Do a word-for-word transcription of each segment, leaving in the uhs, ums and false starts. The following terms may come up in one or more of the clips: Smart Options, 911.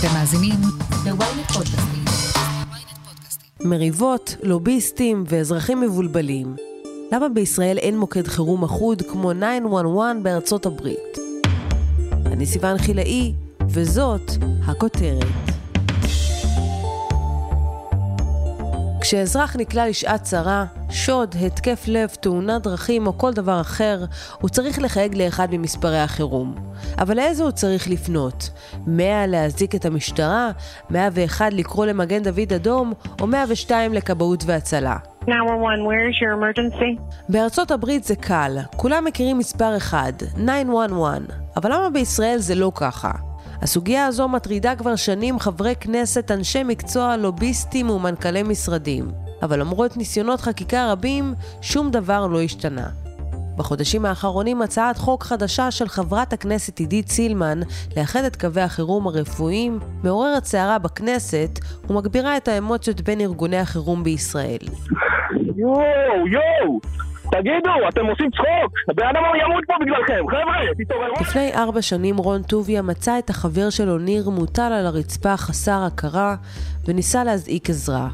אתם מאזינים ל-ynet פודקאסטים. מריבות, לוביסטים ואזרחים מבולבלים. למה בישראל אין מוקד חירום אחוד כמו תשע אחת אחת בארצות הברית? אני סיוון חילאי, וזאת הכותרת. כשאזרח נקלע לשעת צרה, שוד, התקף לב, תאונת דרכים או כל דבר אחר, הוא צריך לחייג לאחד ממספרי החירום. אבל לאיזה הוא צריך לפנות? מאה להזיק את המשטרה, מאה ואחת לקרוא למגן דוד אדום, או מאה ושתיים לכבאות והצלה. תשע אחת אחת, where is your emergency? בארצות הברית זה קל, כולם מכירים מספר אחד, תשע אחת אחת, אבל למה בישראל זה לא ככה? הסוגיה הזו מטרידה כבר שנים חברי כנסת, אנשי מקצוע, לוביסטים ומנכלי משרדים. אבל למרות ניסיונות חקיקה רבים, שום דבר לא השתנה. בחודשים האחרונים הצעת חוק חדשה של חברת הכנסת עידית סילמן לאחד את קווי החירום הרפואיים, מעוררת סערה בכנסת ומגבירה את האמוציות בין ארגוני החירום בישראל. יואו, יואו! תגידו, אתם עושים צחוק, הבן אדם ימות פה בגללכם, חבר'ה, תתעוררו. לפני ארבע שנים רון טוביא מצא את החבר שלו ניר מוטל על הרצפה חסר הכרה וניסה להזעיק עזרה.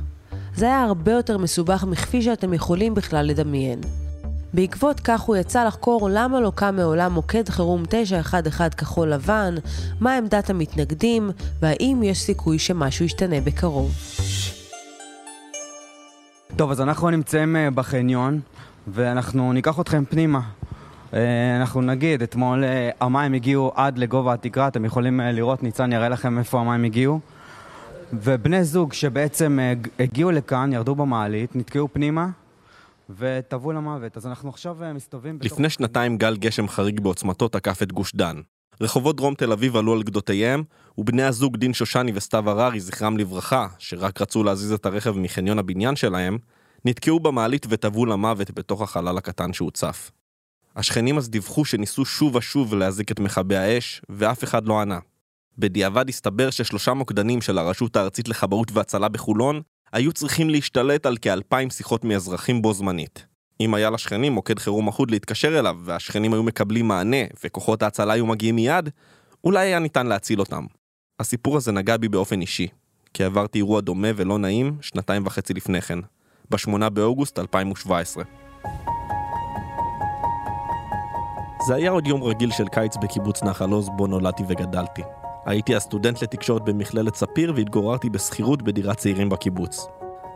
זה היה הרבה יותר מסובך מכפי שאתם יכולים בכלל לדמיין. בעקבות כך הוא יצא לחקור למה לא קם מעולם מוקד חירום תשע אחת אחת כחול לבן, מה עמדת המתנגדים והאם יש סיכוי שמשהו ישתנה בקרוב. טוב, אז אנחנו נמצאים בחניון ואנחנו ניקח אתכם פנימה. אנחנו נגיד, אתמול המים הגיעו עד לגובה התקרה, אתם יכולים לראות, ניצן יראה לכם איפה המים הגיעו. ובני זוג שבעצם הגיעו לכאן, ירדו במעלית, נתקעו פנימה וטבעו למוות. אז אנחנו עכשיו מסתובבים... לפני שנתיים גל גשם חריג בעוצמתו תקף את גוש דן. רחובות דרום תל אביב עלו על גדותיהם, ובני הזוג דין שושני וסתיו הררי, זכרם לברכה, שרק רצו להזיז את הרכב מחניון הבניין שלהם, נתקעו במעלית וטבעו למוות בתוך החלל הקטן שהוצף. השכנים אז דיווחו שניסו שוב ושוב להזיק את מכבי האש, ואף אחד לא ענה. בדיעבד הסתבר ששלושה מוקדנים של הרשות הארצית לכבאות והצלה בחולון, היו צריכים להשתלט על כאלפיים שיחות מאזרחים בו זמנית. אם היה לשכנים מוקד חירום אחוד להתקשר אליו, והשכנים היו מקבלים מענה, וכוחות ההצלה היו מגיעים מיד, אולי היה ניתן להציל אותם. הסיפור הזה נגע בי באופן אישי, כי עברתי אירוע דומה ולא נעים שנתיים וחצי לפני כן. ב-שמונה באוגוסט אלפיים שבע עשרה. זה היה עוד יום רגיל של קיץ בקיבוץ נחל עוז, בו נולדתי וגדלתי. הייתי הסטודנט לתקשורת במכללת ספיר והתגוררתי בסחירות בדירת צעירים בקיבוץ.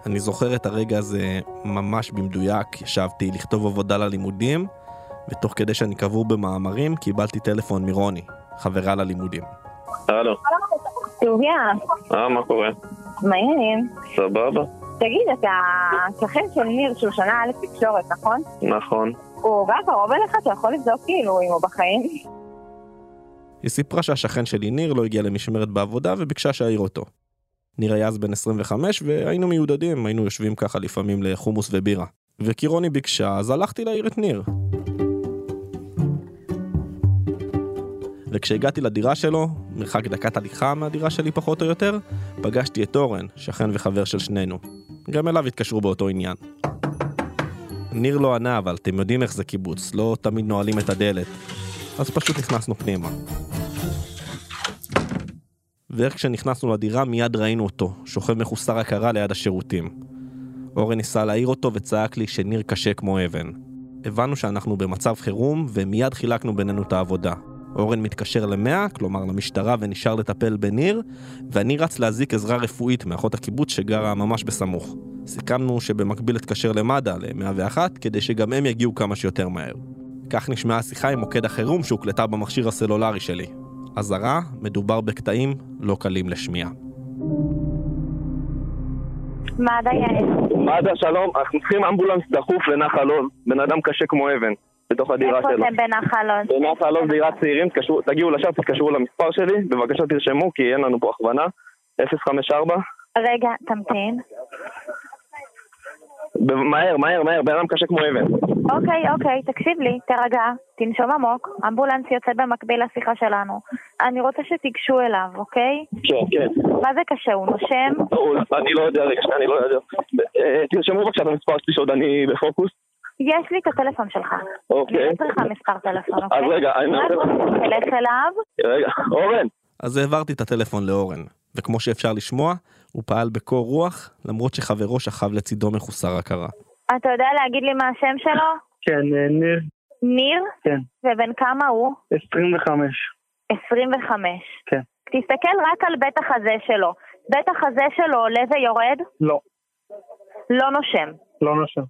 אני זוכר את הרגע הזה ממש במדויק, ישבתי לכתוב עבודה ללימודים, ותוך כדי שאני קבור במאמרים קיבלתי טלפון מרוני, חברה ללימודים. הלו. טוביה. אה, מה קורה? מה העניינים? סבבה. תגיד, אתה שכן של ניר שהוא שנה א' תקשורת, נכון? נכון. הוא גם קרוב אליך, אתה יכול לבדוק כאילו אם הוא בחיים? היא סיפרה שהשכן שלי ניר לא הגיע למשמרת בעבודה וביקשה שאעיר אותו. ניר היה אז בן עשרים וחמש והיינו מיודדים, היינו יושבים ככה לפעמים לחומוס ובירה. וכי רוני ביקשה, אז הלכתי להעיר את ניר. וכשהגעתי לדירה שלו, מרחק דקת הליכה מהדירה שלי פחות או יותר, פגשתי את אורן, שכן וחבר של שנינו. גם אליו התקשרו באותו עניין. ניר לא ענה, אבל אתם יודעים איך זה קיבוץ, לא תמיד נועלים את הדלת. אז פשוט נכנסנו פנימה. ואיך כשנכנסנו לדירה מיד ראינו אותו, שוכב מחוסר הכרה ליד השירותים. אורן ניסה להעיר אותו וצעק לי שניר קשה כמו אבן. הבנו שאנחנו במצב חירום ומיד חילקנו בינינו את העבודה. אורן מתקשר למאה, כלומר למשטרה, ונשאר לטפל בניר, ואני רץ להזיק עזרה רפואית מאחות הקיבוץ שגרה ממש בסמוך. סיכמנו שבמקביל התקשר למד"א, ל-מאה ואחת, כדי שגם הם יגיעו כמה שיותר מהר. כך נשמעה השיחה עם מוקד החירום שהוקלטה במכשיר הסלולרי שלי. אזהרה, מדובר בקטעים לא קלים לשמיעה. מד"א יש. מד"א, שלום, אנחנו צריכים אמבולנס דחוף לנחל עוז, בן אדם קשה כמו אבן. בתוך הדירה שלו. איפה זה בנחל עוז? בנחל עוז דירת צעירים, תגיעו לשם, תתקשרו למספר שלי, בבקשה תרשמו, כי אין לנו פה הכוונה, אפס חמש ארבע. רגע, תמתין. מהר, מהר, מהר, בן אדם קשה כמו אבן. אוקיי, אוקיי, תקשיב לי, תרגע, תנשום עמוק, אמבולנס יוצא במקביל לשיחה שלנו. אני רוצה שתיגשו אליו, אוקיי? כן, כן. מה זה קשה, הוא נושם? אני לא יודע, רגע, אני לא יודע. תרשמו בבקשה את המספר שלי שעוד אני בפוקוס. יש לי את הטלפון שלך. אוקיי. אני לא צריכה מספר טלפון, אוקיי? אז רגע, אני... רק רוצה להתקלט אליו. רגע, אורן. אז העברתי את הטלפון לאורן, וכמו שאפשר לשמוע, הוא פעל בקור רוח, למרות שחברו שכב לצידו מחוסר הכרה. אתה יודע להגיד לי מה השם שלו? כן, ניר. ניר? כן. ובן כמה הוא? עשרים וחמש. עשרים וחמש. כן. תסתכל רק על בית החזה שלו. בית החזה שלו עולה ויורד? לא. לא נושם? לא נושם.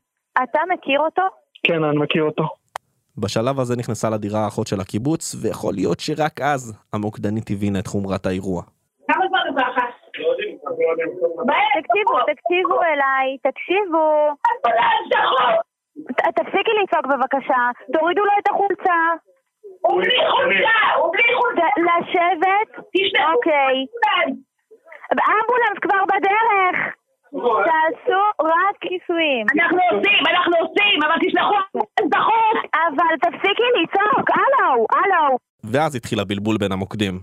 אתה מכיר אותו? כן, אני מכיר אותו. בשלב הזה נכנסה לדירה האחות של הקיבוץ, ויכול להיות שרק אז המוקדנית הבינה את חומרת האירוע. כמה זמן זה ככה? תקשיבו, תקשיבו אליי, תקשיבו. תפסיקי לצעוק בבקשה, תורידו לו את החולצה. הוא בלי חולצה, הוא בלי חולצה. לשבת? אוקיי. אמבולנס כבר בדרך. תעשו רק כיסויים. אנחנו עושים, אנחנו עושים, אבל תשלחו בחוץ. אבל תפסיקי לצעוק, אלו, אלו. ואז התחיל הבלבול בין המוקדים.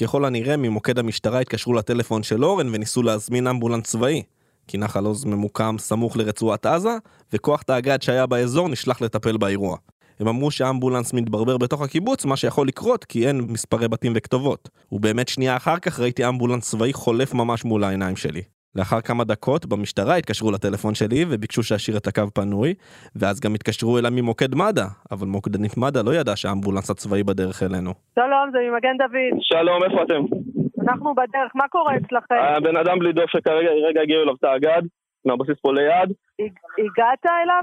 ככל הנראה, ממוקד המשטרה התקשרו לטלפון של אורן וניסו להזמין אמבולנס צבאי. כי נחל עוז ממוקם סמוך לרצועת עזה, וכוח תאגד שהיה באזור נשלח לטפל באירוע. הם אמרו שהאמבולנס מתברבר בתוך הקיבוץ, מה שיכול לקרות כי אין מספרי בתים וכתובות. ובאמת שנייה אחר כך ראיתי אמבולנס צבאי חולף ממש מול העיניים שלי. לאחר כמה דקות במשטרה התקשרו לטלפון שלי וביקשו שאשאיר את הקו פנוי, ואז גם התקשרו אליי ממוקד מד"א, אבל מוקדנית מד"א לא ידעה שהאמבולנס הצבאי בדרך אלינו. שלום, זה ממגן דוד. שלום, איפה אתם? אנחנו בדרך, מה קורה אצלכם? הבן אדם בלי דופק כרגע, רגע הגיעו אליו תאגד, מהבסיס פה ליד. הגעת אליו?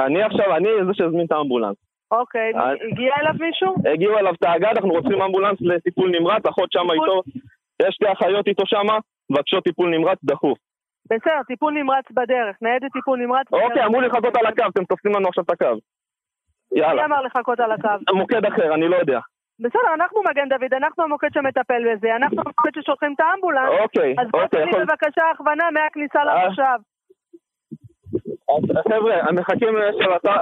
אני עכשיו, אני זה שהזמין את האמבולנס. אוקיי, הגיע אליו מישהו? הגיעו אליו תאגד, אנחנו רוצים אמבולנס לטיפול נמרץ, אחות שמה איתו, יש לי אחיות איתו שמה. בבקשה טיפול נמרץ דחוף. בסדר, טיפול נמרץ בדרך, ניידת טיפול נמרץ בדרך. אוקיי, אמרו לחכות על הקו, אתם תופסים לנו עכשיו את הקו. יאללה. מי אמר לחכות על הקו? מוקד אחר, אני לא יודע. בסדר, אנחנו מגן דוד, אנחנו המוקד שמטפל בזה, אנחנו המוקד ששולחים את האמבולנס. אוקיי, אז אוקיי. אז בואו תגיד בבקשה הכוונה מהכניסה למושב. חבר'ה, אני מחכים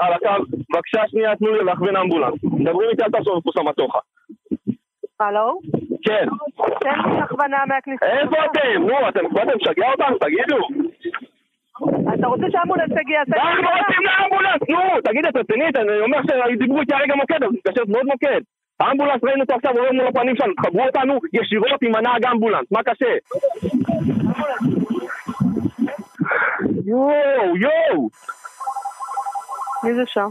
על הקו, בבקשה שנייה, תנו לי להכווין אמבולנס. דברים איתי על תעשו ופוסה מתוחה. הלו? כן. תן לי הכוונה מהכניסה. איפה אתם? נו, אתם כבר משגע אותם, תגידו. אתה רוצה שהאמבולנס תגיע? אנחנו רוצים לאמבולנס, נו, תגיד את רצינית, אני אומר שדיברו איתי הרגע מוקד, אז מתקשרת מאוד מוקד. האמבולנס ראינו אותו עכשיו, עולה מול הפנים שלנו, חברו אותנו ישירות עם הנהג אמבולנס, מה קשה? יואו, יואו. מי זה שם?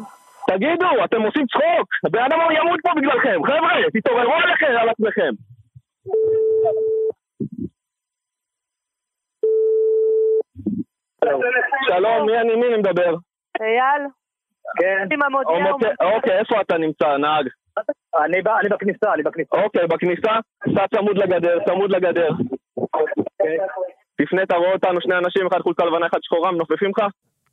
תגידו, אתם עושים צחוק, הבן אדם ימות פה בגללכם, חבר'ה, תתעוררו עליכם, על עצמכם. שלום, מי אני, מי מדבר? אייל. כן. אוקיי, איפה אתה נמצא, נהג? אני בכניסה, אני בכניסה. אוקיי, בכניסה, אתה צמוד לגדר, צמוד לגדר. תפנה, תראו אותנו, שני אנשים, אחד חולצה לבנה, אחד שחורה, מנופפים לך?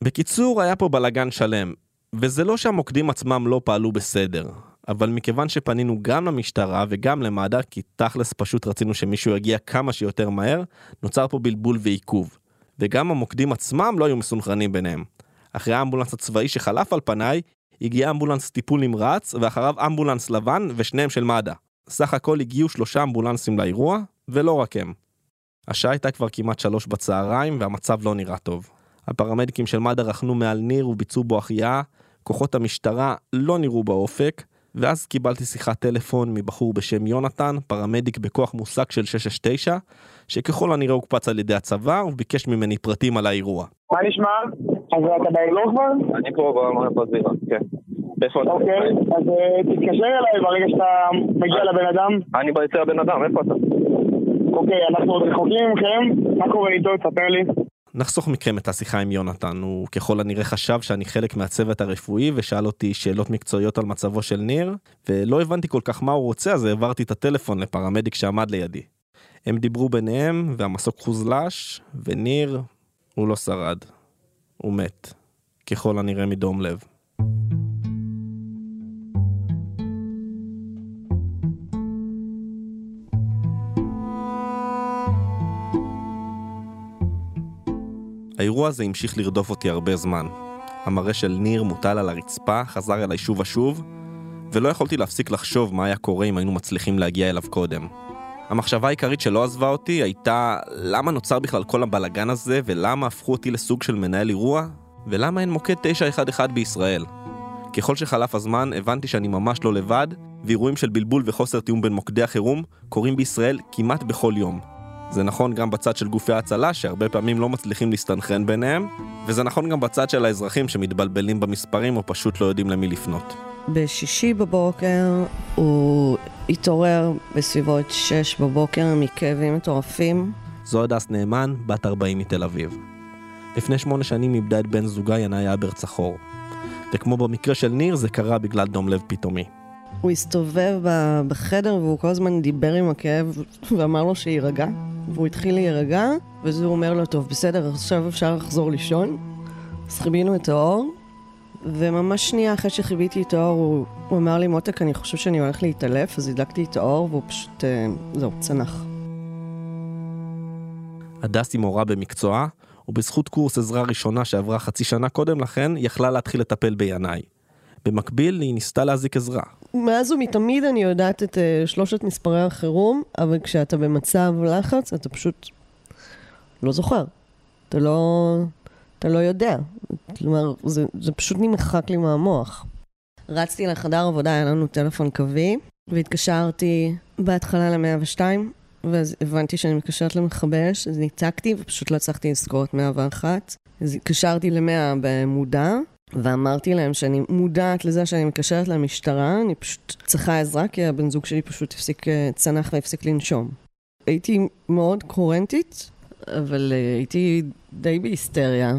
בקיצור, היה פה בלגן שלם. וזה לא שהמוקדים עצמם לא פעלו בסדר, אבל מכיוון שפנינו גם למשטרה וגם למד"א, כי תכלס פשוט רצינו שמישהו יגיע כמה שיותר מהר, נוצר פה בלבול ועיכוב, וגם המוקדים עצמם לא היו מסונכרנים ביניהם. אחרי האמבולנס הצבאי שחלף על פניי, הגיע אמבולנס טיפול נמרץ, ואחריו אמבולנס לבן ושניהם של מד"א. סך הכל הגיעו שלושה אמבולנסים לאירוע, ולא רק הם. השעה הייתה כבר כמעט שלוש בצהריים, והמצב לא נראה טוב. הפרמדיקים של מד"א רחנו מעל ניר וביצעו בו החייאה, כוחות המשטרה לא נראו באופק, ואז קיבלתי שיחת טלפון מבחור בשם יונתן, פרמדיק בכוח מוסק של שש שש תשע, שככל הנראה הוקפץ על ידי הצבא, וביקש ממני פרטים על האירוע. מה נשמע? אז אתה באירוע כבר? אני פה במרפאת זירה, כן. אוקיי, אז תתקשר אליי ברגע שאתה מגיע לבן אדם. אני ביצע לבן אדם, איפה אתה? אוקיי, אנחנו עוד רחוקים מכם, מה קורה איתו? תספר לי. נחסוך מכם את השיחה עם יונתן, הוא ככל הנראה חשב שאני חלק מהצוות הרפואי, ושאל אותי שאלות מקצועיות על מצבו של ניר, ולא הבנתי כל כך מה הוא רוצה, אז העברתי את הטלפון לפרמדיק שעמד לידי. הם דיברו ביניהם, והמסוק חוזלש, וניר, הוא לא שרד. הוא מת, ככל הנראה מדום לב. האירוע הזה המשיך לרדוף אותי הרבה זמן. המראה של ניר מוטל על הרצפה, חזר אליי שוב ושוב, ולא יכולתי להפסיק לחשוב מה היה קורה אם היינו מצליחים להגיע אליו קודם. המחשבה העיקרית שלא עזבה אותי הייתה למה נוצר בכלל כל הבלגן הזה, ולמה הפכו אותי לסוג של מנהל אירוע, ולמה אין מוקד תשע אחת אחת בישראל. ככל שחלף הזמן הבנתי שאני ממש לא לבד, ואירועים של בלבול וחוסר תיאום בין מוקדי החירום קורים בישראל כמעט בכל יום. זה נכון גם בצד של גופי ההצלה, שהרבה פעמים לא מצליחים להסתנכרן ביניהם, וזה נכון גם בצד של האזרחים שמתבלבלים במספרים או פשוט לא יודעים למי לפנות. בשישי בבוקר הוא התעורר בסביבות שש בבוקר מכאבים מטורפים. זו הדס נאמן, בת ארבעים מתל אביב. לפני שמונה שנים איבדה את בן זוגה ינאיה ברצחור. וכמו במקרה של ניר, זה קרה בגלל דום לב פתאומי. הוא הסתובב בחדר והוא כל הזמן דיבר עם הכאב ואמר לו שירגע. והוא התחיל להירגע, וזה אומר לו, טוב, בסדר, עכשיו אפשר לחזור לישון. אז חיבינו את האור, וממש שנייה אחרי שחיביתי את האור, הוא, הוא אמר לי, מותק, אני חושב שאני הולך להתעלף, אז הדלקתי את האור, והוא פשוט, זהו, צנח. הדס היא מורה במקצועה, ובזכות קורס עזרה ראשונה שעברה חצי שנה קודם לכן, יכלה להתחיל לטפל בעיניי. במקביל, היא ניסתה להזיק עזרה. מאז ומתמיד אני יודעת את uh, שלושת מספרי החירום, אבל כשאתה במצב לחץ, אתה פשוט לא זוכר. אתה לא, אתה לא יודע. כלומר, זה, זה פשוט נמחק לי מהמוח. רצתי לחדר עבודה, היה לנו טלפון קווי, והתקשרתי בהתחלה ל-מאה ושתיים, ואז הבנתי שאני מתקשרת למחבש, אז ניצקתי ופשוט לא הצלחתי לסגור את מאה ואחת. אז התקשרתי ל-מאה במודע, ואמרתי להם שאני מודעת לזה שאני מקשרת למשטרה, אני פשוט צריכה עזרה, כי הבן זוג שלי פשוט הפסיק צנח והפסיק לנשום. הייתי מאוד קורנטית, אבל הייתי די בהיסטריה.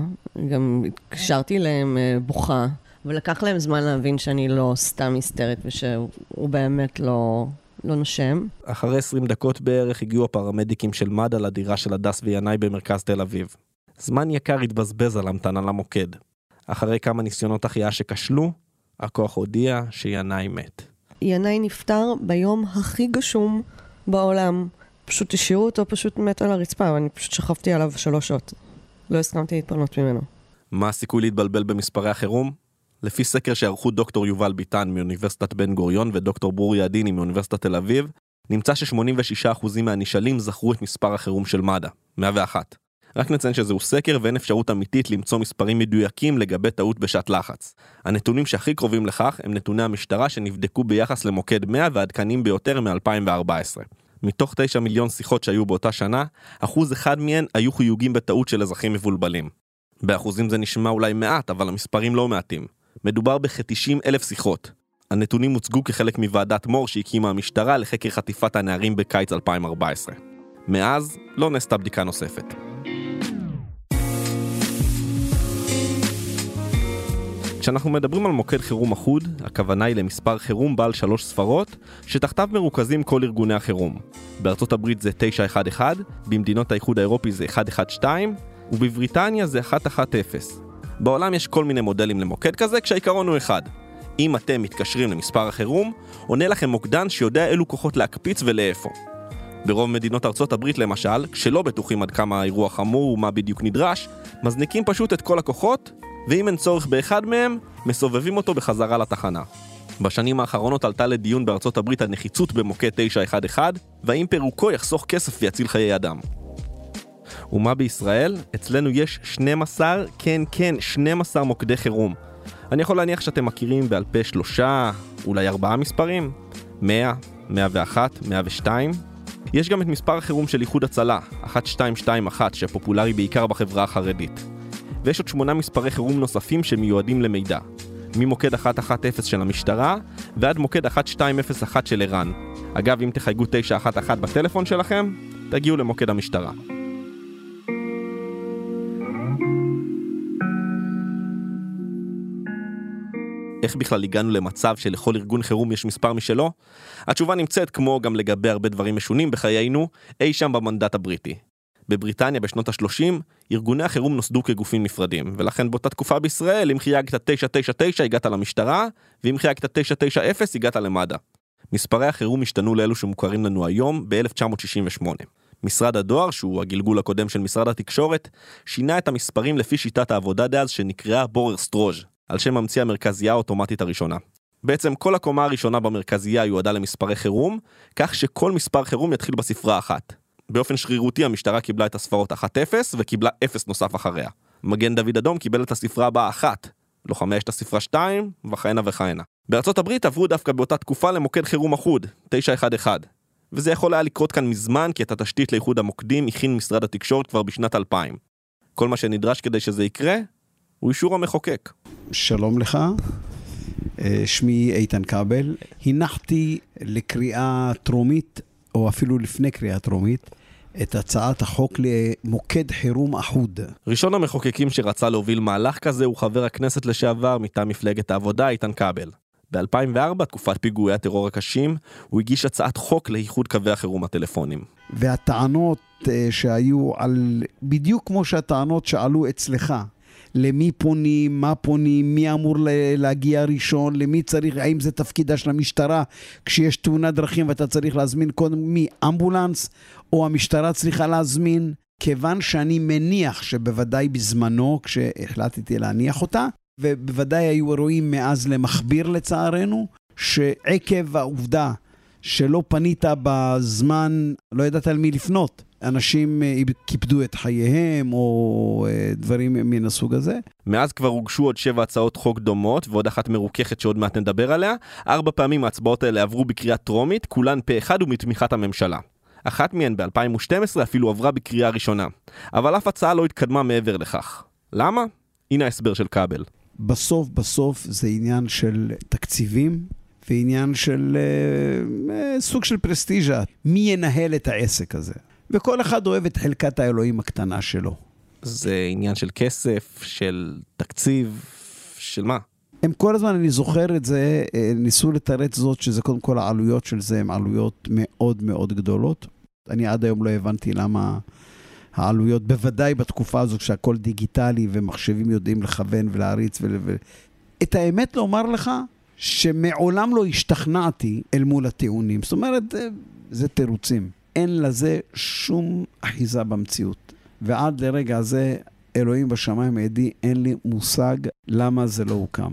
גם התקשרתי להם בוכה, ולקח להם זמן להבין שאני לא סתם היסטרית, ושהוא באמת לא, לא נושם. אחרי עשרים דקות בערך הגיעו הפרמדיקים של מד"א לדירה של הדס וינאי במרכז תל אביב. זמן יקר התבזבז על המתנה למוקד. אחרי כמה ניסיונות החייאה שקשלו, הכוח הודיע שינאי מת. ינאי נפטר ביום הכי גשום בעולם. פשוט השאירו אותו, פשוט מת על הרצפה, ואני פשוט שכבתי עליו שלוש שעות. לא הסכמתי להתפנות ממנו. מה הסיכוי להתבלבל במספרי החירום? לפי סקר שערכו דוקטור יובל ביטן מאוניברסיטת בן גוריון ודוקטור ברור יעדיני מאוניברסיטת תל אביב, נמצא ש-שמונים ושישה אחוז מהנשאלים זכרו את מספר החירום של מד"א, מאה ואחת. רק נציין שזהו סקר ואין אפשרות אמיתית למצוא מספרים מדויקים לגבי טעות בשעת לחץ. הנתונים שהכי קרובים לכך הם נתוני המשטרה שנבדקו ביחס למוקד מאה ועדכנים ביותר מ-אלפיים וארבע עשרה. מתוך תשעה מיליון שיחות שהיו באותה שנה, אחוז אחד מהן היו חיוגים בטעות של אזרחים מבולבלים. באחוזים זה נשמע אולי מעט, אבל המספרים לא מעטים. מדובר בכ-תשעים אלף שיחות. הנתונים הוצגו כחלק מוועדת מור שהקימה המשטרה לחקר חטיפת הנערים בקיץ אלפיים וארבע עשרה. מאז לא נעשתה בדיקה נוספת. כשאנחנו מדברים על מוקד חירום אחוד, הכוונה היא למספר חירום בעל שלוש ספרות, שתחתיו מרוכזים כל ארגוני החירום. בארצות הברית זה תשע אחת אחת, במדינות האיחוד האירופי זה אחת אחת שתיים, ובבריטניה זה אחת אחת אפס. בעולם יש כל מיני מודלים למוקד כזה, כשהעיקרון הוא אחד. אם אתם מתקשרים למספר החירום, עונה לכם מוקדן שיודע אילו כוחות להקפיץ ולאיפה. ברוב מדינות ארצות הברית למשל, כשלא בטוחים עד כמה האירוע חמור ומה בדיוק נדרש, מזניקים פשוט את כל הכוחות, ואם אין צורך באחד מהם, מסובבים אותו בחזרה לתחנה. בשנים האחרונות עלתה לדיון בארצות הברית הנחיצות במוקד תשע אחת אחת, והאם פירוקו יחסוך כסף ויציל חיי אדם. ומה בישראל? אצלנו יש שנים עשר, כן כן, שנים עשר מוקדי חירום. אני יכול להניח שאתם מכירים בעל פה שלושה, אולי ארבעה מספרים? מאה, מאה ואחת, מאה ושתיים. יש גם את מספר החירום של איחוד הצלה, אחת שתיים שתיים אחת, שפופולרי בעיקר בחברה החרדית. ויש עוד שמונה מספרי חירום נוספים שמיועדים למידע, ממוקד אחת אחת אפס של המשטרה ועד מוקד אחת שתיים אפס אחת של איראן. אגב, אם תחייגו תשע אחת אחת בטלפון שלכם, תגיעו למוקד המשטרה. איך בכלל הגענו למצב שלכל ארגון חירום יש מספר משלו? התשובה נמצאת, כמו גם לגבי הרבה דברים משונים בחיינו, אי שם במנדט הבריטי. בבריטניה בשנות ה-שלושים, ארגוני החירום נוסדו כגופים נפרדים, ולכן באותה תקופה בישראל, אם חייגת תשע תשע תשע הגעת למשטרה, ואם חייגת תשע תשע אפס הגעת למד"א. מספרי החירום השתנו לאלו שמוכרים לנו היום ב-אלף תשע מאות שישים ושמונה. משרד הדואר, שהוא הגלגול הקודם של משרד התקשורת, שינה את המספרים לפי שיטת העבודה דאז שנקראה בורר סטרוז', על שם המציא המרכזייה האוטומטית הראשונה. בעצם כל הקומה הראשונה במרכזייה יועדה למספרי חירום, כך שכל מספר חירום יתחיל בספרה אחת. באופן שרירותי המשטרה קיבלה את הספרות אחת אפס וקיבלה אפס נוסף אחריה. מגן דוד אדום קיבל את הספרה הבאה אחת, לוחמי אשת הספרה שתיים, וכהנה וכהנה. בארצות הברית עברו דווקא באותה תקופה למוקד חירום אחוד, תשע אחת אחת. וזה יכול היה לקרות כאן מזמן, כי את התשתית לאיחוד המוקדים הכין משרד התקשורת כבר בשנת אלפיים. כל מה שנדרש כדי שזה יקרה, הוא אישור המחוקק. שלום לך, שמי איתן קבל. הנחתי לקריאה טרומית, או אפילו לפני קריאה טרומית, את הצעת החוק למוקד חירום אחוד. ראשון המחוקקים שרצה להוביל מהלך כזה הוא חבר הכנסת לשעבר מטעם מפלגת העבודה איתן כבל. ב-אלפיים וארבע, תקופת פיגועי הטרור הקשים, הוא הגיש הצעת חוק לאיחוד קווי החירום הטלפונים. והטענות שהיו על, בדיוק כמו שהטענות שעלו אצלך, למי פונים, מה פונים, מי אמור להגיע ראשון, למי צריך, האם זה תפקידה של המשטרה, כשיש תאונת דרכים ואתה צריך להזמין קודם מי אמבולנס, או המשטרה צריכה להזמין, כיוון שאני מניח שבוודאי בזמנו, כשהחלטתי להניח אותה, ובוודאי היו רואים מאז למכביר לצערנו, שעקב העובדה שלא פנית בזמן, לא ידעת על מי לפנות. אנשים קיפדו את חייהם או דברים מן הסוג הזה. מאז כבר הוגשו עוד שבע הצעות חוק דומות ועוד אחת מרוככת שעוד מעט נדבר עליה. ארבע פעמים ההצבעות האלה עברו בקריאה טרומית, כולן פה אחד ומתמיכת הממשלה. אחת מהן ב-אלפיים ושתים עשרה אפילו עברה בקריאה ראשונה. אבל אף הצעה לא התקדמה מעבר לכך. למה? הנה ההסבר של קבל. בסוף בסוף זה עניין של תקציבים ועניין של אה, סוג של פרסטיג'ה. מי ינהל את העסק הזה? וכל אחד אוהב את חלקת האלוהים הקטנה שלו. זה עניין של כסף, של תקציב, של מה? הם כל הזמן, אני זוכר את זה, ניסו לתרץ זאת, שזה קודם כל העלויות של זה, הן עלויות מאוד מאוד גדולות. אני עד היום לא הבנתי למה העלויות, בוודאי בתקופה הזו, כשהכל דיגיטלי ומחשבים יודעים לכוון ולהריץ. ול... את האמת לומר לך, שמעולם לא השתכנעתי אל מול הטיעונים. זאת אומרת, זה תירוצים. אין לזה שום אחיזה במציאות. ועד לרגע הזה, אלוהים בשמיים עדי, אין לי מושג למה זה לא הוקם.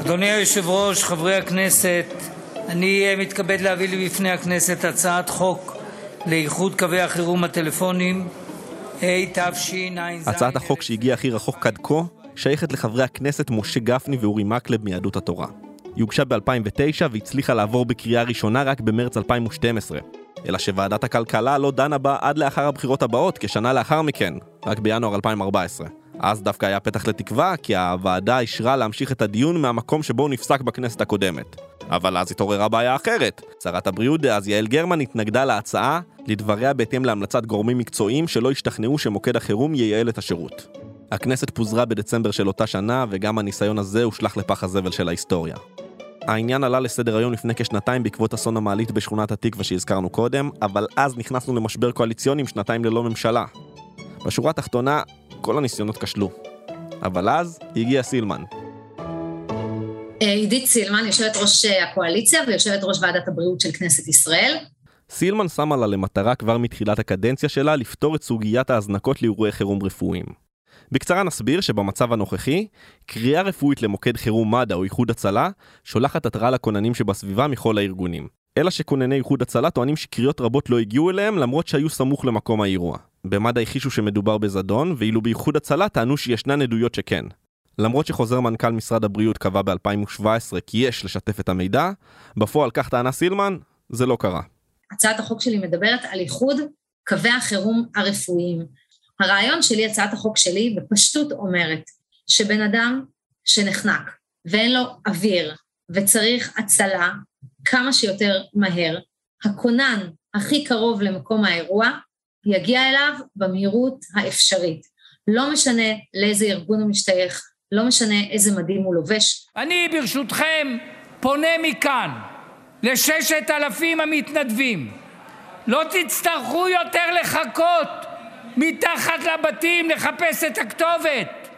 אדוני היושב ראש, חברי הכנסת, אני מתכבד להביא לי בפני הכנסת הצעת חוק לאיחוד קווי החירום הטלפונים, התשע"ז. הצעת החוק שהגיעה הכי רחוק כד כה, שייכת לחברי הכנסת משה גפני ואורי מקלב מיהדות התורה. היא הוגשה ב-אלפיים ותשע והצליחה לעבור בקריאה ראשונה רק במרץ אלפיים ושתים עשרה. אלא שוועדת הכלכלה לא דנה בה עד לאחר הבחירות הבאות, כשנה לאחר מכן, רק בינואר אלפיים וארבע עשרה. אז דווקא היה פתח לתקווה, כי הוועדה אישרה להמשיך את הדיון מהמקום שבו הוא נפסק בכנסת הקודמת. אבל אז התעוררה בעיה אחרת. שרת הבריאות דאז יעל גרמן התנגדה להצעה, לדבריה בהתאם להמלצת גורמים מקצועיים שלא השתכנעו שמוקד החירום ייעל את השירות. הכנסת פוזרה בדצמבר של אותה שנה, וגם הניסיון הזה הושלך לפח הזבל של ההיסטוריה. העניין עלה לסדר היום לפני כשנתיים בעקבות אסון המעלית בשכונת התקווה שהזכרנו קודם, אבל אז נכנסנו למשבר קואליציוני עם שנתיים ללא ממשלה. בשורה התחתונה, כל הניסיונות כשלו. אבל אז הגיע סילמן. עידית סילמן, יושבת ראש הקואליציה ויושבת ראש ועדת הבריאות של כנסת ישראל. סילמן שמה לה למטרה כבר מתחילת הקדנציה שלה לפתור את סוגיית ההזנקות לאירועי חירום רפואיים. בקצרה נסביר שבמצב הנוכחי, קריאה רפואית למוקד חירום מד"א או איחוד הצלה שולחת התראה לכוננים שבסביבה מכל הארגונים. אלא שכונני איחוד הצלה טוענים שקריאות רבות לא הגיעו אליהם למרות שהיו סמוך למקום האירוע. במד"א הכישו שמדובר בזדון, ואילו באיחוד הצלה טענו שישנן עדויות שכן. למרות שחוזר מנכ"ל משרד הבריאות קבע ב-אלפיים ושבע עשרה כי יש לשתף את המידע, בפועל כך טענה סילמן, זה לא קרה. הצעת החוק שלי מדברת על איחוד קווי החירום הרפואיים. הרעיון שלי, הצעת החוק שלי, בפשטות אומרת שבן אדם שנחנק ואין לו אוויר וצריך הצלה כמה שיותר מהר, הכונן הכי קרוב למקום האירוע יגיע אליו במהירות האפשרית. לא משנה לאיזה ארגון הוא משתייך, לא משנה איזה מדים הוא לובש. אני ברשותכם פונה מכאן לששת אלפים המתנדבים. לא תצטרכו יותר לחכות. מתחת לבתים לחפש את הכתובת.